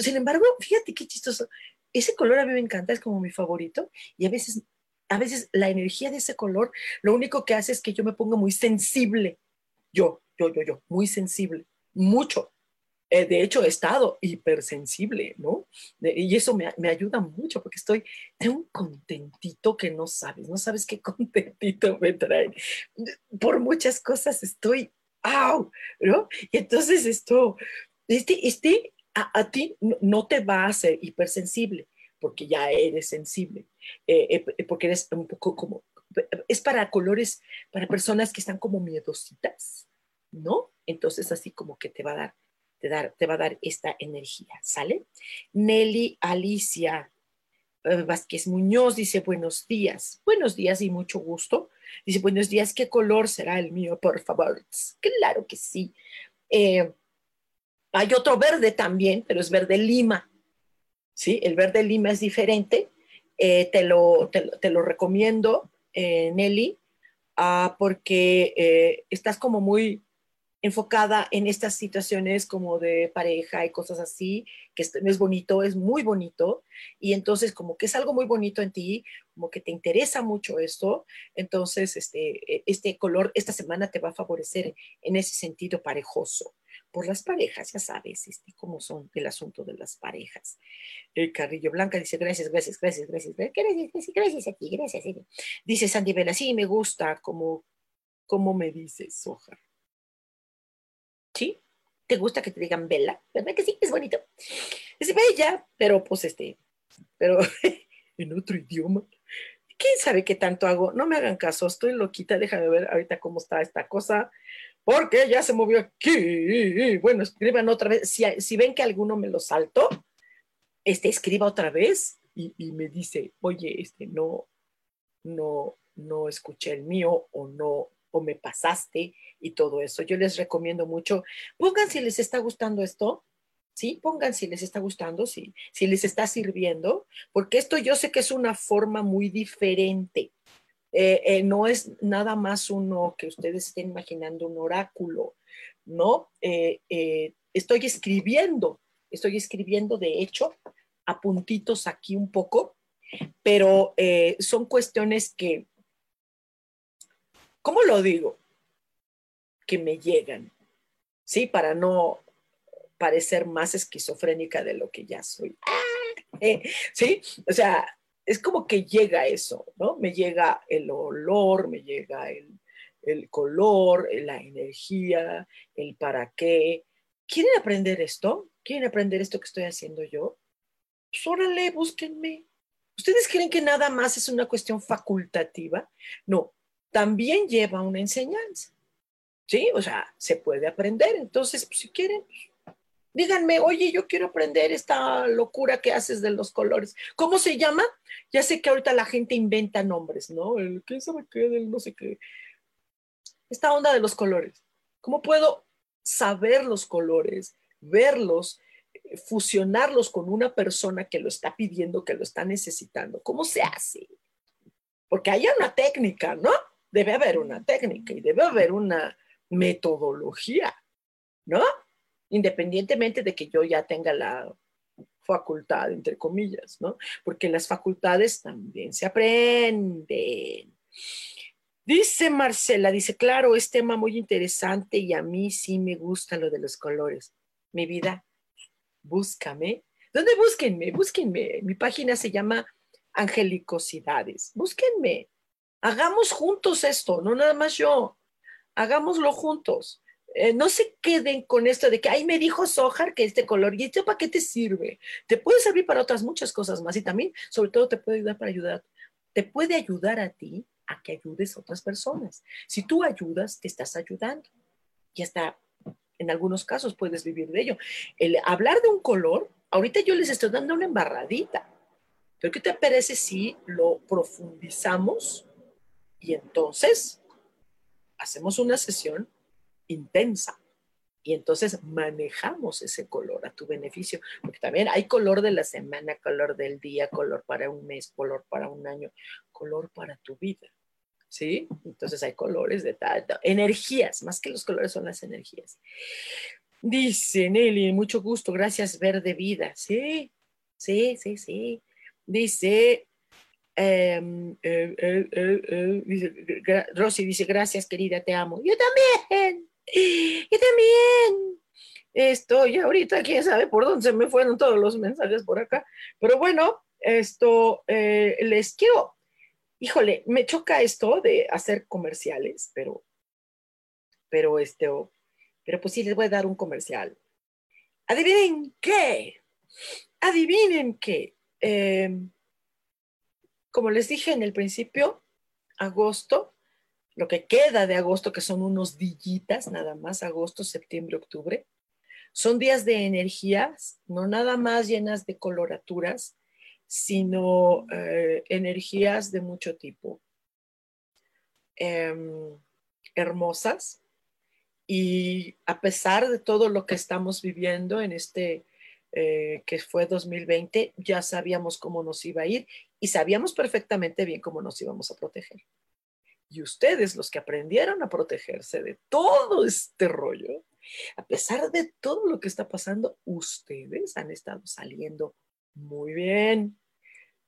Sin embargo, fíjate qué chistoso, ese color a mí me encanta, es como mi favorito y a veces, a veces la energía de ese color lo único que hace es que yo me ponga muy sensible, yo, yo, yo, yo, muy sensible, mucho. Eh, de hecho, he estado hipersensible, ¿no? De, y eso me, me ayuda mucho porque estoy de un contentito que no sabes, no sabes qué contentito me trae. Por muchas cosas estoy, ¡au! ¿No? Y entonces esto, este, este a, a ti no, no te va a hacer hipersensible porque ya eres sensible, eh, eh, porque eres un poco como, es para colores, para personas que están como miedositas, ¿no? Entonces así como que te va a dar. Te, dar, te va a dar esta energía, ¿sale? Nelly Alicia eh, Vázquez Muñoz dice, buenos días. Buenos días y mucho gusto. Dice, buenos días, ¿qué color será el mío, por favor? Claro que sí. Eh, hay otro verde también, pero es verde lima, ¿sí? El verde lima es diferente. Eh, te, lo, te, te lo recomiendo, eh, Nelly, ah, porque eh, estás como muy enfocada en estas situaciones como de pareja y cosas así, que es bonito, es muy bonito, y entonces como que es algo muy bonito en ti, como que te interesa mucho esto, entonces este, este color esta semana te va a favorecer en ese sentido parejoso. Por las parejas, ya sabes, este, cómo son el asunto de las parejas. El Carrillo Blanca dice, gracias, gracias, gracias, gracias, gracias, gracias, gracias a ti, gracias a ti. Dice Sandy Vela, sí, me gusta, como, como me dices, Zohar. ¿Sí? ¿Te gusta que te digan Bella? ¿Verdad que sí? Es bonito. Es bella, pero pues este, pero en otro idioma. ¿Quién sabe qué tanto hago? No me hagan caso, estoy loquita, déjame ver ahorita cómo está esta cosa, porque ya se movió aquí. Bueno, escriban otra vez. Si, si ven que alguno me lo saltó, este, escriba otra vez y, y me dice, oye, este, no, no, no escuché el mío o no, o me pasaste y todo eso. Yo les recomiendo mucho, pongan si les está gustando esto, ¿sí? Pongan si les está gustando, si, si les está sirviendo, porque esto yo sé que es una forma muy diferente, Eh, eh, no es nada más uno que ustedes estén imaginando un oráculo, ¿no? Eh, eh, estoy escribiendo, estoy escribiendo de hecho a puntitos aquí un poco, pero eh, son cuestiones que, ¿cómo lo digo? Que me llegan, ¿sí? Para no parecer más esquizofrénica de lo que ya soy. Eh, ¿Sí? O sea, es como que llega eso, ¿no? Me llega el olor, me llega el, el color, la energía, el para qué. ¿Quieren aprender esto? ¿Quieren aprender esto que estoy haciendo yo? Pues órale, búsquenme. ¿Ustedes creen que nada más es una cuestión facultativa? No, también lleva una enseñanza, ¿sí? O sea, se puede aprender. Entonces, pues, si quieren, díganme, oye, yo quiero aprender esta locura que haces de los colores. ¿Cómo se llama? Ya sé que ahorita la gente inventa nombres, ¿no? El qué sabe qué, del no sé qué. Esta onda de los colores. ¿Cómo puedo saber los colores, verlos, fusionarlos con una persona que lo está pidiendo, que lo está necesitando? ¿Cómo se hace? Porque hay una técnica, ¿no? Debe haber una técnica y debe haber una metodología, ¿no? Independientemente de que yo ya tenga la facultad, entre comillas, ¿no? Porque las facultades también se aprenden. Dice Marcela, dice, claro, es tema muy interesante y a mí sí me gusta lo de los colores. Mi vida, búscame. ¿Dónde? Búsquenme, búsquenme. Mi página se llama Angelicosidades. Búsquenme. Hagamos juntos esto, no nada más yo. Hagámoslo juntos. Eh, no se queden con esto de que, ay, me dijo Zohar que este color, ¿y este para qué te sirve? Te puede servir para otras muchas cosas más y también, sobre todo, te puede ayudar para ayudar. Te puede ayudar a ti a que ayudes a otras personas. Si tú ayudas, te estás ayudando. Y hasta en algunos casos puedes vivir de ello. El hablar de un color, ahorita yo les estoy dando una embarradita, pero ¿qué te parece si lo profundizamos y entonces hacemos una sesión intensa y entonces manejamos ese color a tu beneficio? Porque también hay color de la semana, color del día, color para un mes, color para un año, color para tu vida, ¿sí? Entonces hay colores de tal, tal, energías, más que los colores son las energías. Dice Nelly, mucho gusto, gracias, Verde Vida, sí, sí, sí, sí. Dice Um, eh, eh, eh, eh, dice, gra- Rosy dice, gracias querida, te amo. Yo también, yo también. Estoy ahorita, quién sabe por dónde se me fueron todos los mensajes por acá. Pero bueno, esto eh, les quiero, híjole, me choca esto de hacer comerciales, pero, pero este, oh, pero pues sí les voy a dar un comercial. Adivinen qué, adivinen qué. Eh, Como les dije en el principio, agosto, lo que queda de agosto, que son unos dillitas nada más, agosto, septiembre, octubre, son días de energías, no nada más llenas de coloraturas, sino eh, energías de mucho tipo, eh, hermosas. Y a pesar de todo lo que estamos viviendo en este eh, que fue dos mil veinte, ya sabíamos cómo nos iba a ir. Y sabíamos perfectamente bien cómo nos íbamos a proteger. Y ustedes, los que aprendieron a protegerse de todo este rollo, a pesar de todo lo que está pasando, ustedes han estado saliendo muy bien.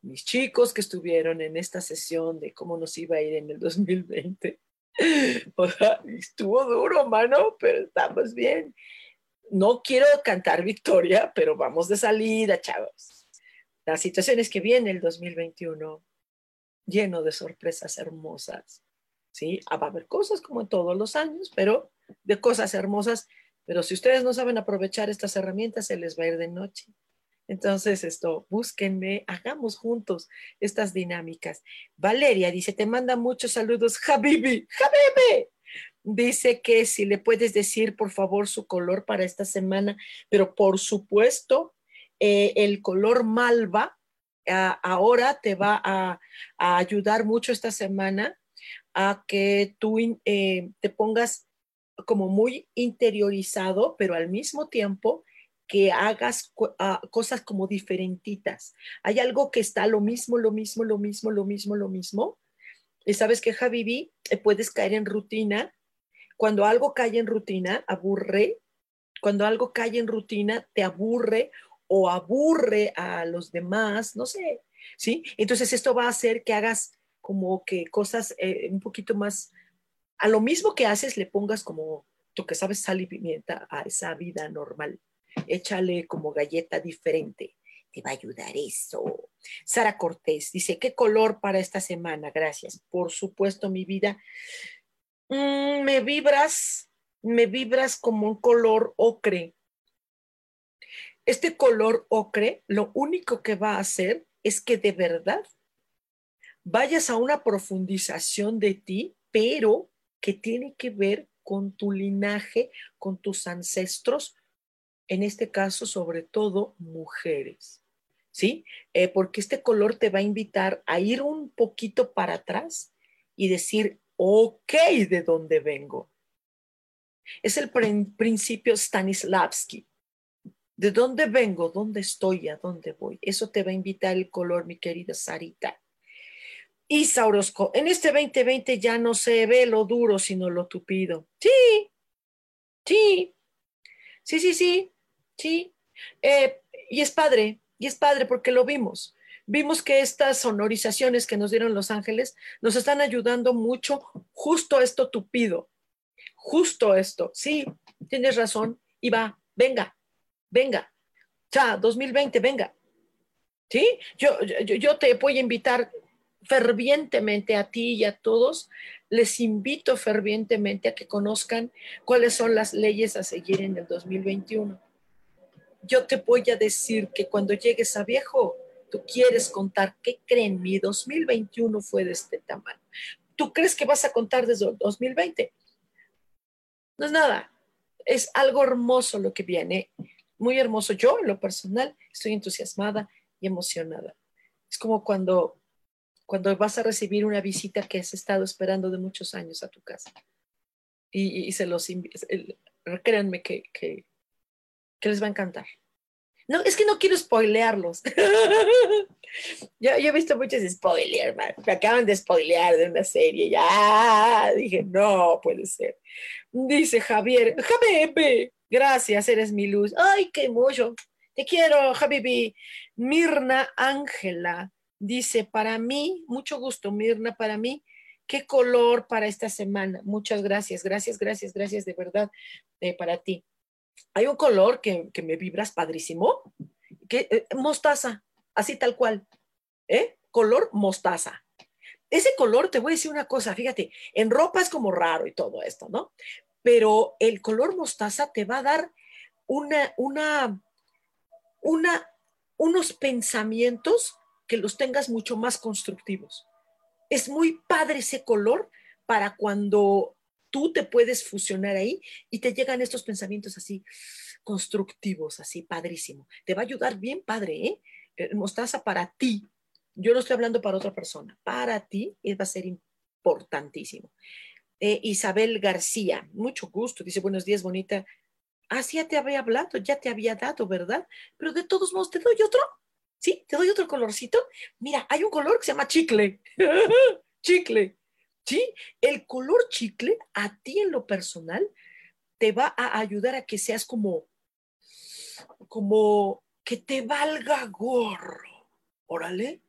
Mis chicos que estuvieron en esta sesión de cómo nos iba a ir en el dos mil veinte, o sea, estuvo duro, mano, pero estamos bien. No quiero cantar victoria, pero vamos de salida, chavos. Las situaciones que viene el dos mil veintiuno, lleno de sorpresas hermosas, ¿sí? Ah, va a haber cosas como todos los años, pero de cosas hermosas, pero si ustedes no saben aprovechar estas herramientas, se les va a ir de noche. Entonces, esto, búsquenme, hagamos juntos estas dinámicas. Valeria dice, te manda muchos saludos, Habibi, Habibi. Dice que si le puedes decir, por favor, su color para esta semana, pero por supuesto, Eh, el color malva a, ahora te va a, a ayudar mucho esta semana a que tú in, eh, te pongas como muy interiorizado, pero al mismo tiempo que hagas co- a, cosas como diferentitas. Hay algo que está lo mismo, lo mismo, lo mismo, lo mismo, lo mismo, Y sabes que, Habibi, puedes caer en rutina. Cuando algo cae en rutina, aburre. Cuando algo cae en rutina, te aburre o aburre a los demás, no sé, ¿sí? Entonces esto va a hacer que hagas como que cosas eh, un poquito más... A lo mismo que haces le pongas como, tú que sabes, sal y pimienta a esa vida normal. Échale como galleta diferente. Te va a ayudar eso. Sara Cortés dice, ¿qué color para esta semana? Gracias. Por supuesto, mi vida. Mm, me vibras, me vibras como un color ocre. Este color ocre, lo único que va a hacer es que de verdad vayas a una profundización de ti, pero que tiene que ver con tu linaje, con tus ancestros, en este caso, sobre todo, mujeres, ¿sí? Eh, porque este color te va a invitar a ir un poquito para atrás y decir, ok, ¿de dónde vengo? Es el principio Stanislavski. ¿De dónde vengo? ¿Dónde estoy? ¿A dónde voy? Eso te va a invitar el color, mi querida Sarita. Isa Orozco, en este veinte veinte ya no se ve lo duro, sino lo tupido. Sí, sí, sí, sí, sí, sí. Eh, y es padre, y es padre porque lo vimos. Vimos que estas sonorizaciones que nos dieron los ángeles nos están ayudando mucho, justo esto tupido, justo esto. Sí, tienes razón, y va, venga. Venga, ya, dos mil veinte, venga, ¿sí? Yo, yo, yo te voy a invitar fervientemente a ti y a todos, les invito fervientemente a que conozcan cuáles son las leyes a seguir en el dos mil veintiuno. Yo te voy a decir que cuando llegues a viejo, tú quieres contar, ¿qué creen? Mi dos mil veintiuno fue de este tamaño. ¿Tú crees que vas a contar desde el dos mil veinte? No es nada, es algo hermoso lo que viene. Muy hermoso. Yo, en lo personal, estoy entusiasmada y emocionada. Es como cuando, cuando vas a recibir una visita que has estado esperando de muchos años a tu casa. Y, y se los el, créanme que, que, que les va a encantar. No, es que no quiero spoilearlos. yo, yo he visto muchos spoilers, man. Me acaban de spoilear de una serie. Ya dije, no puede ser. Dice Javier, Javier, gracias, eres mi luz. Ay, qué mucho. Te quiero, Habibi. Mirna Ángela dice, para mí, mucho gusto, Mirna, para mí, qué color para esta semana. Muchas gracias, gracias, gracias, gracias de verdad eh, para ti. Hay un color que, que me vibras padrísimo, que, eh, mostaza, así tal cual, ¿eh? Color mostaza. Ese color, te voy a decir una cosa, fíjate, en ropa es como raro y todo esto, ¿no? Pero el color mostaza te va a dar una, una, una, unos pensamientos que los tengas mucho más constructivos. Es muy padre ese color para cuando tú te puedes fusionar ahí y te llegan estos pensamientos así constructivos, así padrísimo. Te va a ayudar bien padre, ¿eh? El mostaza para ti. Yo no estoy hablando para otra persona. Para ti va a ser importantísimo. Eh, Isabel García, mucho gusto, dice, buenos días, bonita. Ah, sí, ya te había hablado, ya te había dado, ¿verdad? Pero de todos modos, ¿te doy otro? ¿Sí? ¿Te doy otro colorcito? Mira, hay un color que se llama chicle. Chicle, ¿sí? El color chicle, a ti en lo personal, te va a ayudar a que seas como, como que te valga gorro. Órale.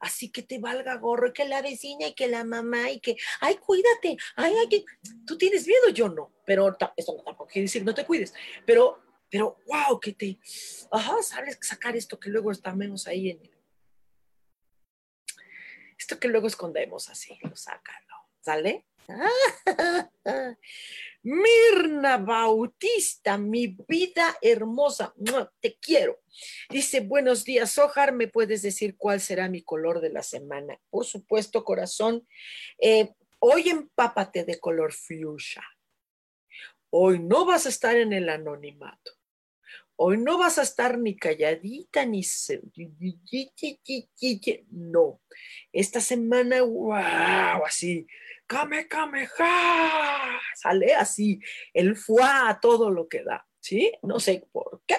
Así que te valga gorro, que la vecina y que la mamá y que, ay, cuídate, ay, ay, que tú tienes miedo, yo no, pero esto no tampoco quiere decir no te cuides, pero, pero, wow, que te, ajá, sabes sacar esto que luego estamos ahí en, esto que luego escondemos así, lo sácalo, ¿sale? Mirna Bautista, mi vida hermosa, te quiero. Dice, buenos días, Zohar, ¿me puedes decir cuál será mi color de la semana? Por supuesto, corazón, eh, hoy empápate de color fuchsia. Hoy no vas a estar en el anonimato. Hoy no vas a estar ni calladita, ni... Se... No. Esta semana, wow, así... Kame, kame, ja, sale así, el fuá a todo lo que da, ¿sí? No sé por qué,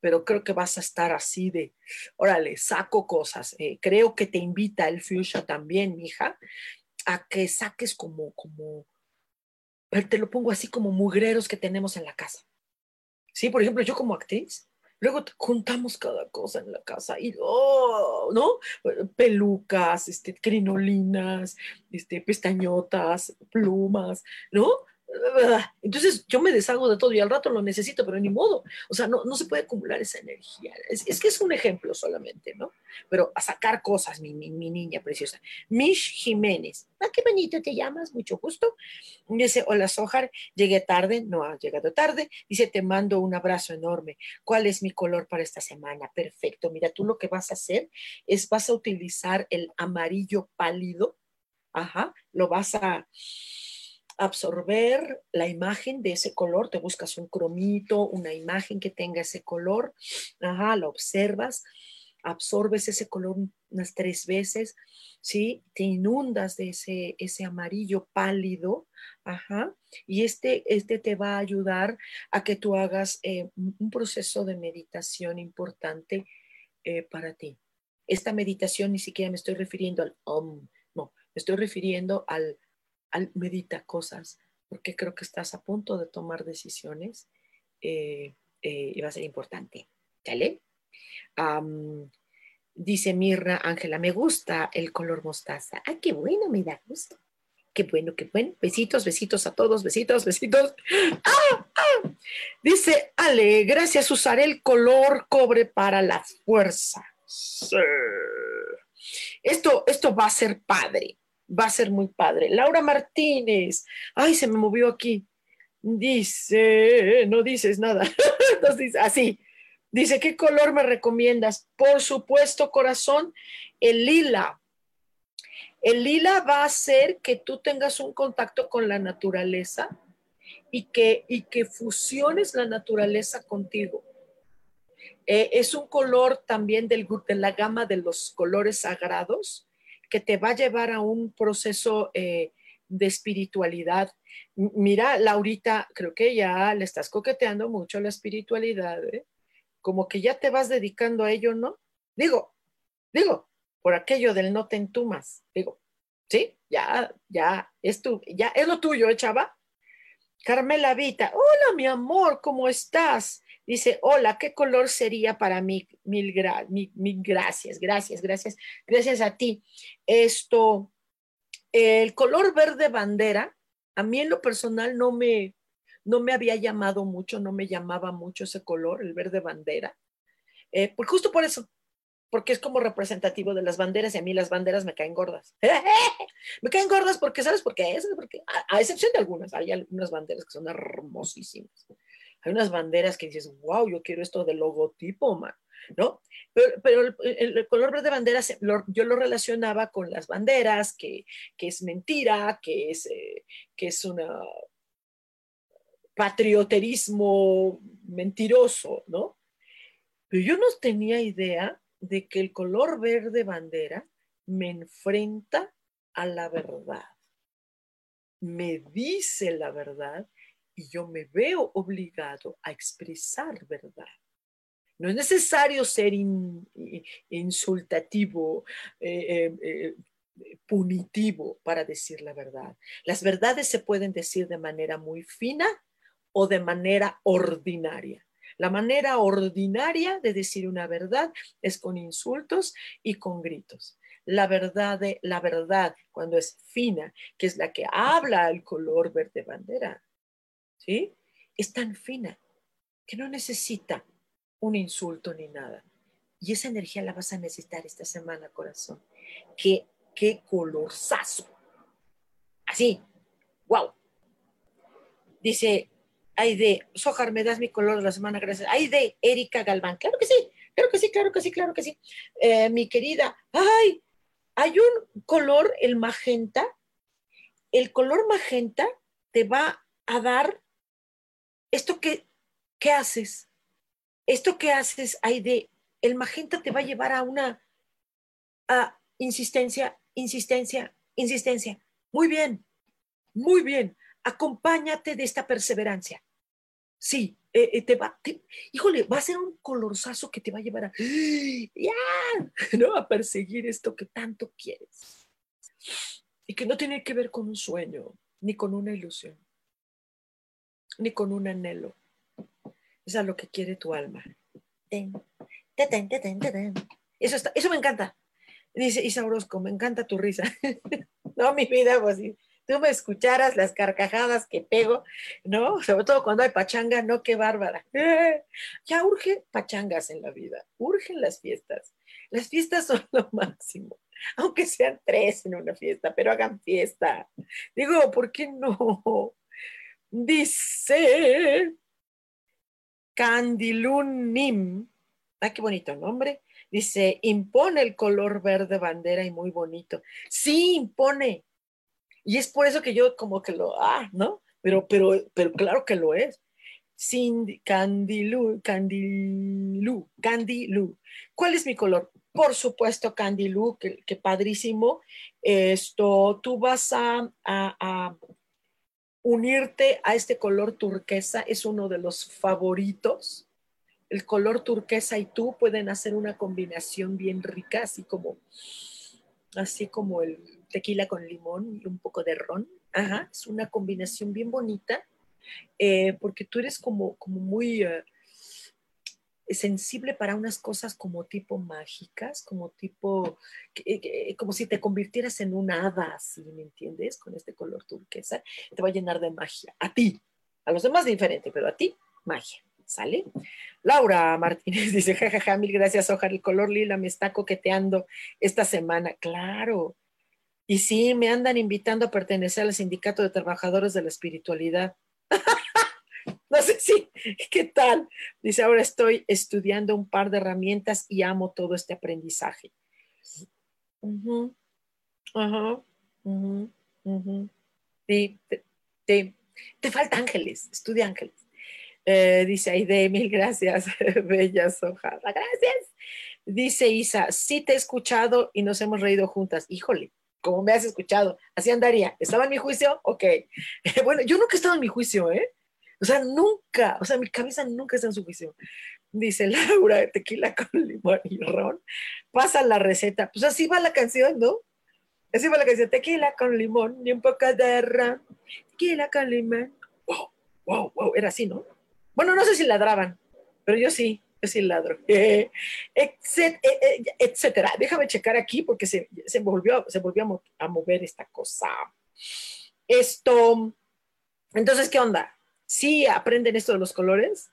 pero creo que vas a estar así de, órale, saco cosas, eh, creo que te invita el fuchsia también, mija, a que saques como, como, te lo pongo así, como mugreros que tenemos en la casa. Sí, por ejemplo, yo como actriz, luego juntamos cada cosa en la casa y, oh, ¿no? Pelucas, este, crinolinas, este, pestañotas, plumas, ¿no? Entonces yo me deshago de todo y al rato lo necesito, pero ni modo. O sea, no, no se puede acumular esa energía. Es, es que es un ejemplo solamente, ¿no? Pero a sacar cosas, mi, mi, mi niña preciosa. Mish Jiménez. Ah, qué bonito te llamas, mucho gusto. Dice, hola Zohar, llegué tarde, no ha llegado tarde. Dice, te mando un abrazo enorme. ¿Cuál es mi color para esta semana? Perfecto. Mira, tú lo que vas a hacer es vas a utilizar el amarillo pálido. Ajá, lo vas a absorber la imagen de ese color, te buscas un cromito, una imagen que tenga ese color, ajá, la observas, absorbes ese color unas tres veces, ¿sí? Te inundas de ese, ese amarillo pálido, ajá, y este, este te va a ayudar a que tú hagas eh, un proceso de meditación importante eh, para ti. Esta meditación ni siquiera me estoy refiriendo al om, no, me estoy refiriendo al medita cosas, porque creo que estás a punto de tomar decisiones eh, eh, y va a ser importante, ¿sale? Um, dice Mirna Ángela, me gusta el color mostaza. ¡Ah, qué bueno! Me da gusto. ¡Qué bueno, qué bueno! Besitos, besitos a todos, besitos, besitos. ¡Ah, ah! Dice Ale, gracias, usaré el color cobre para la fuerza. Sí. Esto, esto va a ser padre. Va a ser muy padre. Laura Martínez. Ay, se me movió aquí. Dice, no dices nada. Entonces, así. Dice, ¿qué color me recomiendas? Por supuesto, corazón, el lila. El lila va a hacer que tú tengas un contacto con la naturaleza y que, y que fusiones la naturaleza contigo. Eh, es un color también del, de la gama de los colores sagrados, que te va a llevar a un proceso eh, de espiritualidad. Mira, Laurita, creo que ya le estás coqueteando mucho la espiritualidad, ¿eh? Como que ya te vas dedicando a ello, ¿no? Digo, digo, por aquello del no te entumas, digo, ¿sí? Ya, ya, es tu, ya es lo tuyo, ¿eh, chava? Carmela Vita, hola, mi amor, ¿cómo estás? Dice, hola, ¿qué color sería para mí? Mil, gra- mil, mil gracias, gracias, gracias, gracias a ti. Esto, el color verde bandera, a mí en lo personal no me, no me había llamado mucho, no me llamaba mucho ese color, el verde bandera, eh, por, justo por eso, porque es como representativo de las banderas y a mí las banderas me caen gordas. Me caen gordas porque, ¿sabes por qué? Porque, a, a excepción de algunas, hay algunas banderas que son hermosísimas. Hay unas banderas que dices, wow, yo quiero esto de logotipo, man, ¿no? Pero, pero el, el, el color verde bandera se, lo, yo lo relacionaba con las banderas, que, que es mentira, que es, eh, que es un patrioterismo mentiroso, ¿no? Pero yo no tenía idea de que el color verde bandera me enfrenta a la verdad. Me dice la verdad. Y yo me veo obligado a expresar verdad. No es necesario ser in, in, insultativo, eh, eh, eh, punitivo para decir la verdad. Las verdades se pueden decir de manera muy fina o de manera ordinaria. La manera ordinaria de decir una verdad es con insultos y con gritos. La verdad, de, la verdad cuando es fina, que es la que habla el color verde bandera, ¿sí? Es tan fina que no necesita un insulto ni nada. Y esa energía la vas a necesitar esta semana, corazón. ¡Qué, qué colorzazo! Así. ¡Wow! Dice Aide, Zohar, ¿me das mi color de la semana? Gracias. Aide, Erika Galván. Claro que sí, claro que sí, claro que sí, claro que sí. Eh, mi querida, ¡ay! Hay un color, el magenta. El color magenta te va a dar esto que, que haces, esto que haces, Aide, el magenta te va a llevar a una a insistencia, insistencia, insistencia. Muy bien, muy bien. Acompáñate de esta perseverancia. Sí, eh, eh, te va, te, híjole, va a ser un colorzazo que te va a llevar a, yeah, ¿no? A perseguir esto que tanto quieres. y que no tiene que ver con un sueño, ni con una ilusión, ni con un anhelo. Es a lo que quiere tu alma. Eso, está, eso me encanta. Dice Isa Orozco, me encanta tu risa. No, mi vida, pues si tú me escucharas las carcajadas que pego, ¿no? Sobre todo cuando hay pachanga, no, qué bárbara. Ya urge pachangas en la vida, urgen las fiestas. Las fiestas son lo máximo, aunque sean tres en una fiesta, pero hagan fiesta. Digo, ¿por qué no? Dice Candilunim. Ah, qué bonito nombre. Dice, impone el color verde bandera y muy bonito. Sí, impone. Y es por eso que yo como que lo, ah, ¿no? Pero, pero, pero claro que lo es. Sin, Candilú, Candilú, Candilú. ¿Cuál es mi color? Por supuesto, Candilú, que, que padrísimo. Esto, tú vas a, a, a unirte a este color turquesa. Es uno de los favoritos. El color turquesa y tú pueden hacer una combinación bien rica, así como, así como el tequila con limón y un poco de ron. Ajá, es una combinación bien bonita, eh, porque tú eres como, como muy eh, sensible para unas cosas como tipo mágicas, como tipo, eh, eh, como si te convirtieras en una hada, ¿sí? ¿Me entiendes? Con este color turquesa te va a llenar de magia, a ti. A los demás diferente, pero a ti, magia. ¿Sale? Laura Martínez dice, jajaja, ja, ja, mil gracias, Zohar, el color lila me está coqueteando esta semana. Claro. Y sí, me andan invitando a pertenecer al Sindicato de Trabajadores de la Espiritualidad. No sé si, ¿qué tal? Dice, ahora estoy estudiando un par de herramientas y amo todo este aprendizaje. Uh-huh. Uh-huh. Uh-huh. Uh-huh. Sí, te, te, te falta ángeles, estudia ángeles. Eh, dice Aide, mil gracias, bellas hojas, gracias. Dice Isa, sí te he escuchado y nos hemos reído juntas. Híjole, como me has escuchado, así andaría. ¿Estaba en mi juicio? Ok. Eh, bueno, yo nunca he estado en mi juicio, ¿eh? O sea, nunca, o sea, mi cabeza nunca está en su juicio. Dice Laura, tequila con limón y ron, pasa la receta. Pues así va la canción, ¿no? Así va la canción, tequila con limón y un poco de ron, tequila con limón. Wow, wow, wow, era así, ¿no? Bueno, no sé si ladraban, pero yo sí, yo sí ladro, eh, etcétera, eh, etcétera. Déjame checar aquí porque se, se volvió, se volvió a, mo- a mover esta cosa. Esto, entonces, ¿qué onda? ¿Sí aprenden esto de los colores?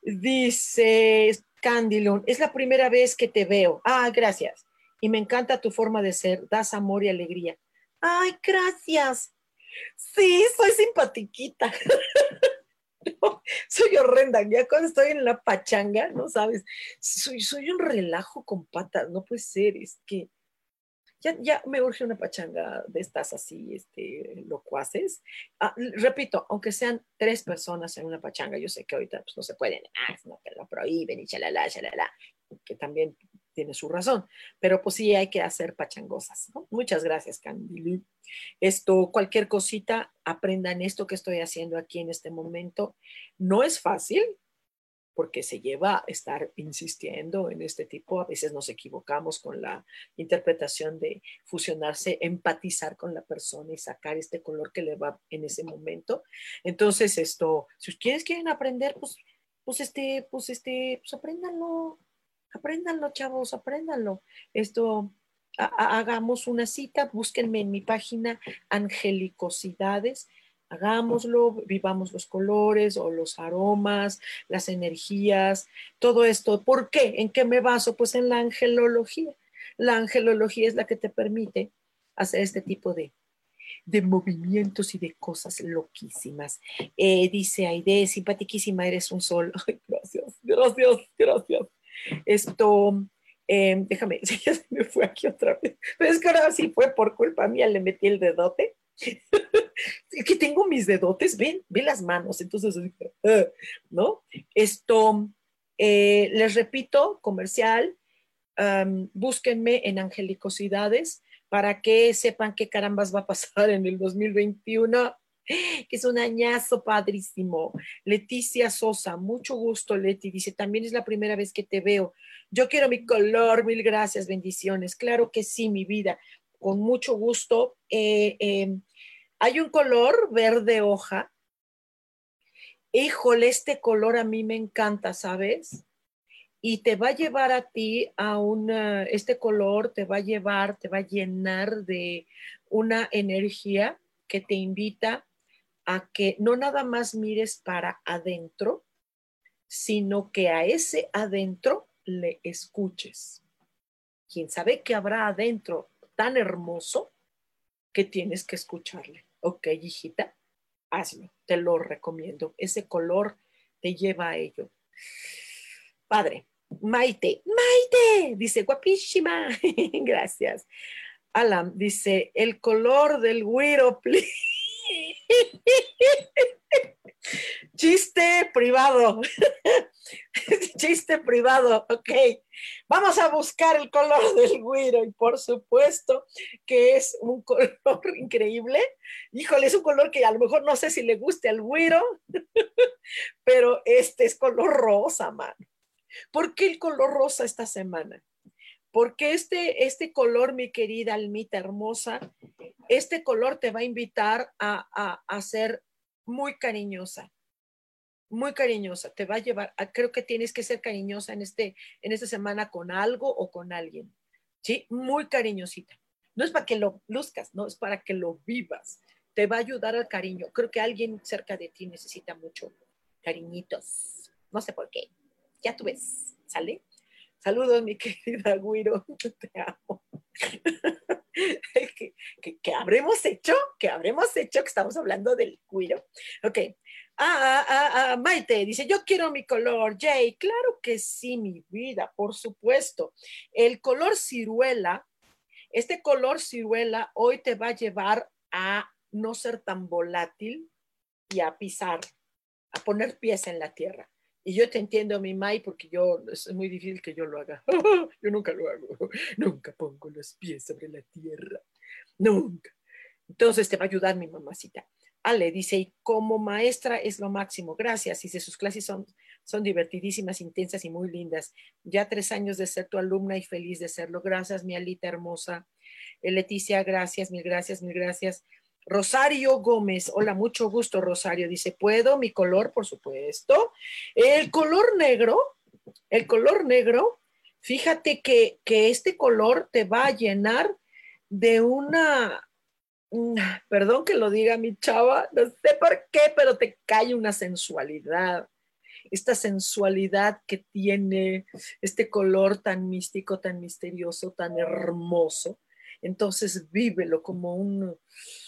Dice Candilón, es la primera vez que te veo. Ah, gracias. Y me encanta tu forma de ser, das amor y alegría. Ay, gracias. Sí, soy simpatiquita. No, soy horrenda, ya cuando estoy en la pachanga, no sabes, soy, soy un relajo con patas, no puede ser, es que ya, ya me urge una pachanga de estas así, este, locuaces. Ah, repito, aunque sean tres personas en una pachanga, yo sé que ahorita pues, no se pueden, ah, no, que lo prohíben y chalala, chalala, que también tiene su razón, pero pues sí hay que hacer pachangosas, ¿no? Muchas gracias, Candilú. Esto, cualquier cosita, aprendan esto que estoy haciendo aquí en este momento. No es fácil, porque se lleva a estar insistiendo en este tipo. A veces nos equivocamos con la interpretación de fusionarse, empatizar con la persona y sacar este color que le va en ese momento. Entonces, esto, si ustedes quieren aprender, pues, pues este, pues este, pues apréndanlo. Apréndanlo, chavos, apréndanlo. Esto, ha- hagamos una cita, búsquenme en mi página Angelicosidades, hagámoslo, vivamos los colores o los aromas, las energías, todo esto. ¿Por qué? ¿En qué me baso? Pues en la angelología. La angelología es la que te permite hacer este tipo de, de movimientos y de cosas loquísimas. Eh, dice Aide, simpaticísima, eres un sol. Ay, gracias, gracias, gracias. Esto, eh, déjame, ya se me fue aquí otra vez, pero es que ahora sí fue por culpa mía, le metí el dedote. Es que tengo mis dedotes, ven, ven las manos, entonces, ¿no? Esto, eh, les repito, comercial, um, búsquenme en Angelicosidades para que sepan qué carambas va a pasar en el dos mil veintiuno. Que es un añazo padrísimo. Leticia Sosa, mucho gusto, Leti. Dice, también es la primera vez que te veo. Yo quiero mi color, mil gracias, bendiciones. Claro que sí, mi vida. con mucho gusto. Eh, eh, hay un color verde hoja. Híjole, este color a mí me encanta, ¿sabes? Y te va a llevar a ti a una, este color te va a llevar, te va a llenar de una energía que te invita a que no nada más mires para adentro, sino que a ese adentro le escuches. ¿Quién sabe qué habrá adentro tan hermoso que tienes que escucharle? Ok, hijita, hazlo, te lo recomiendo. Ese color te lleva a ello. Padre. Maite, Maite, dice, guapísima, gracias. Alan, dice, el color del güiro, please. Chiste privado, chiste privado, ok. Vamos a buscar el color del güiro y por supuesto que es un color increíble. Híjole, es un color que a lo mejor no sé si le guste al güiro, pero este es color rosa, man. ¿Por qué el color rosa esta semana? Porque este, este color, mi querida almita hermosa, este color te va a invitar a, a, a ser muy cariñosa, muy cariñosa. Te va a llevar, a, creo que tienes que ser cariñosa en, este, en esta semana con algo o con alguien, ¿sí? Muy cariñosita. No es para que lo luzcas, no, es para que lo vivas. Te va a ayudar al cariño. Creo que alguien cerca de ti necesita mucho cariñitos. No sé por qué. Ya tú ves, ¿sale? Saludos, mi querida Güiro, te amo. ¿Qué, qué, qué habremos hecho? ¿Qué habremos hecho? Que estamos hablando del Güiro. Ok. Ah, ah, ah, Maite dice, yo quiero mi color, Jay. Claro que sí, mi vida, por supuesto. El color ciruela, este color ciruela hoy te va a llevar a no ser tan volátil y a pisar, a poner pies en la tierra. Y yo te entiendo, mi May, porque yo, es muy difícil que yo lo haga. Yo nunca lo hago. Nunca pongo los pies sobre la tierra. Nunca. Entonces te va a ayudar mi mamacita. Ale dice, y como maestra es lo máximo. Gracias. Dice, sus clases son, son divertidísimas, intensas y muy lindas. Ya tres años de ser tu alumna y feliz de serlo. Gracias, mi Alita hermosa. Leticia, gracias, mil gracias, mil gracias. Rosario Gómez, hola, mucho gusto, Rosario. Dice, ¿puedo? Mi color, por supuesto. El color negro, el color negro, fíjate que, que este color te va a llenar de una, perdón que lo diga mi chava, no sé por qué, pero te cae una sensualidad. Esta sensualidad que tiene este color tan místico, tan misterioso, tan hermoso. Entonces vívelo como un,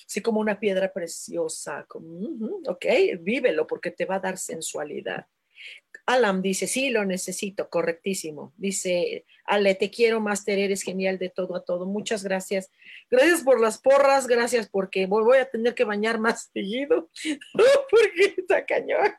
sí, como una piedra preciosa, como, uh-huh, ok, vívelo porque te va a dar sensualidad. Alan dice, sí, lo necesito, correctísimo. Dice, Ale, te quiero, Master, eres genial de todo a todo. Muchas gracias. Gracias por las porras, gracias porque voy a tener que bañar más seguido. Porque está cañón.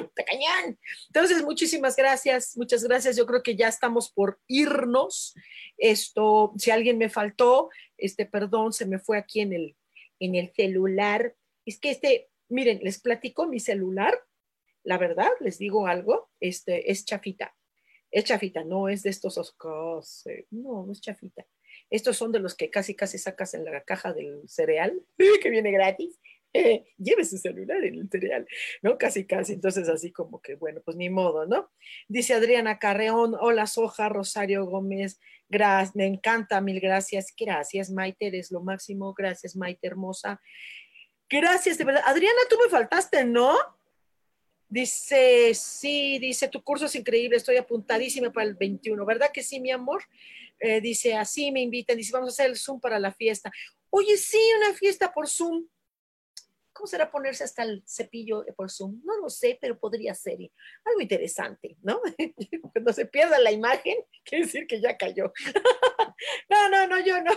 Está cañón. Entonces, muchísimas gracias, muchas gracias. Yo creo que ya estamos por irnos. Esto, si alguien me faltó, este, perdón, se me fue aquí en el, en el celular. Es que este, miren, les platico mi celular. La verdad, les digo algo, este, es chafita, es chafita, no es de estos oscos, no, no es chafita. Estos son de los que casi, casi sacas en la caja del cereal, que viene gratis. Eh, lleve su celular en el cereal, ¿no? Casi, casi. Entonces, así como que, bueno, pues ni modo, ¿no? Dice Adriana Carreón, hola, Zohar, Rosario Gómez, gracias, me encanta, mil gracias, gracias, Maite, eres lo máximo, gracias, Maite, hermosa. Gracias, de verdad. Adriana, tú me faltaste, ¿no? Dice, sí, dice, tu curso es increíble, estoy apuntadísima para el veintiuno, ¿verdad que sí, mi amor? Eh, dice, así me invitan, dice, vamos a hacer el Zoom para la fiesta. Oye, sí, una fiesta por Zoom. ¿Cómo será ponerse hasta el cepillo por Zoom? No lo sé, pero podría ser algo interesante, ¿no? Cuando se pierda la imagen, quiere decir que ya cayó. No, no, no, yo no.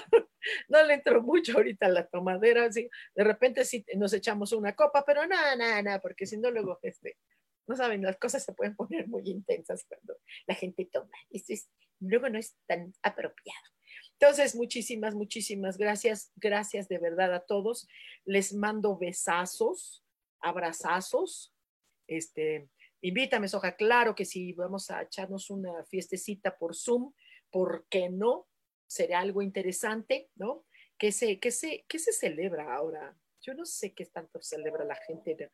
No le entro mucho ahorita a la tomadera. Así, de repente sí nos echamos una copa, pero nada, nada, nada, porque si no luego, este, no saben, las cosas se pueden poner muy intensas cuando la gente toma. Esto es, luego no es tan apropiado. Entonces, muchísimas, muchísimas gracias. Gracias de verdad a todos. Les mando besazos, abrazazos. Este, invítame, Soja. Claro que sí, vamos a echarnos una fiestecita por Zoom. ¿Por qué no? sería algo interesante, ¿no? ¿Qué se, qué se, qué se celebra ahora? Yo no sé qué tanto celebra la gente.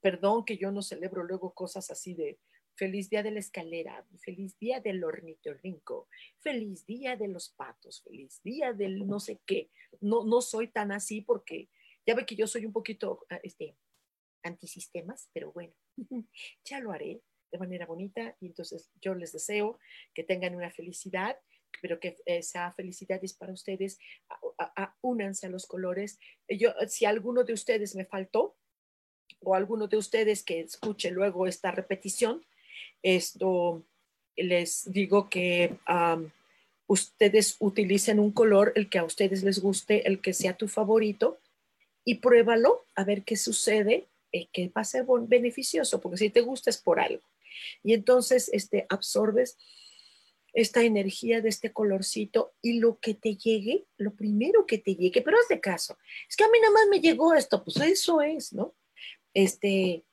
Perdón que yo no celebro luego cosas así de feliz día de la escalera, feliz día del ornitorrinco, feliz día de los patos, feliz día del no sé qué. No, no soy tan así porque ya ve que yo soy un poquito este, antisistemas, pero bueno, ya lo haré de manera bonita. Y entonces yo les deseo que tengan una felicidad, pero que esa felicidad es para ustedes. A, a, a, únanse a los colores. Yo, si alguno de ustedes me faltó, o alguno de ustedes que escuche luego esta repetición, esto les digo que um, ustedes utilicen un color, el que a ustedes les guste, el que sea tu favorito, y pruébalo a ver qué sucede, eh, que va a ser bon- beneficioso, porque si te gusta es por algo. Y entonces este, absorbes esta energía de este colorcito y lo que te llegue, lo primero que te llegue, pero haz de caso, es que a mí nada más me llegó esto, pues eso es, ¿no? Este,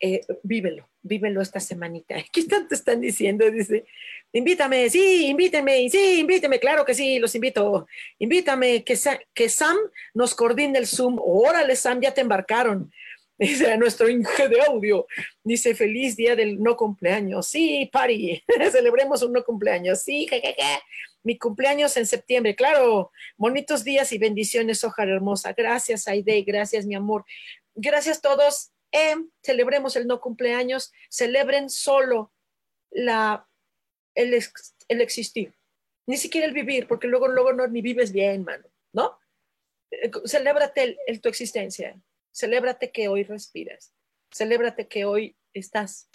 eh, vívelo, vívelo esta semanita. ¿Qué tanto están diciendo? Dice, invítame, sí, invíteme, sí, invíteme, claro que sí, los invito. Invítame, que, Sa- que Sam nos coordine el Zoom. Órale, Sam, ya te embarcaron. Dice a nuestro ingenio de audio. Dice, feliz día del no cumpleaños. Sí, party, celebremos un no cumpleaños. Sí, jajaja. Mi cumpleaños en septiembre, claro. Bonitos días y bendiciones, Zohar hermosa. Gracias, Aide, gracias, mi amor. Gracias a todos. Eh, celebremos el no cumpleaños. Celebren solo la, el, ex, el existir. Ni siquiera el vivir, porque luego, luego no ni vives bien, mano, ¿no? Eh, celébrate el, el, tu existencia. Celébrate que hoy respiras. Celébrate que hoy estás.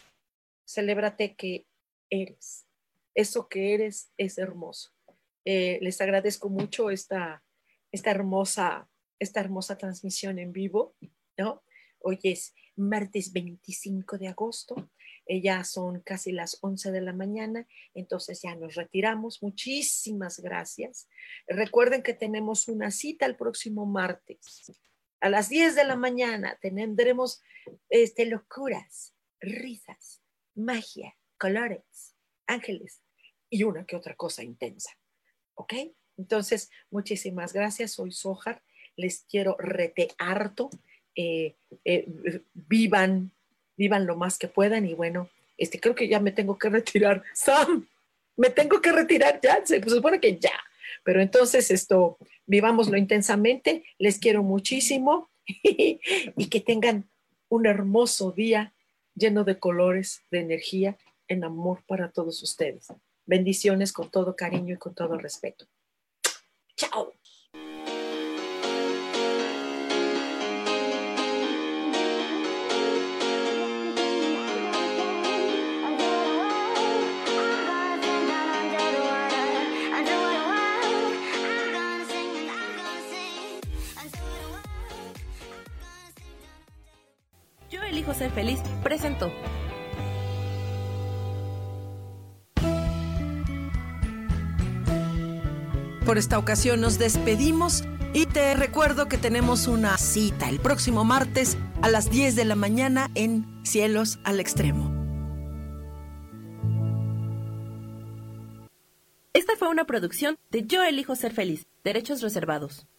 Celébrate que eres. Eso que eres es hermoso. Eh, les agradezco mucho esta, esta, hermosa, esta hermosa transmisión en vivo, ¿no? Hoy es martes veinticinco de agosto, eh, ya son casi las once de la mañana, entonces ya nos retiramos. Muchísimas gracias. Recuerden que tenemos una cita el próximo martes. A las diez de la mañana tendremos este, locuras, risas, magia, colores, ángeles y una que otra cosa intensa. ¿Ok? Entonces, muchísimas gracias. Soy Zohar. Les quiero rete harto. Eh, eh, vivan, vivan lo más que puedan y bueno, este, creo que ya me tengo que retirar. Sam, me tengo que retirar ya, se pues, supone que ya, pero entonces esto, vivámoslo intensamente, les quiero muchísimo y que tengan un hermoso día lleno de colores, de energía, en amor para todos ustedes. Bendiciones con todo cariño y con todo respeto. Chao. Ser Feliz presentó. Por esta ocasión nos despedimos y te recuerdo que tenemos una cita el próximo martes a las diez de la mañana en Cielos al Extremo. Esta fue una producción de Yo Elijo Ser Feliz, derechos reservados.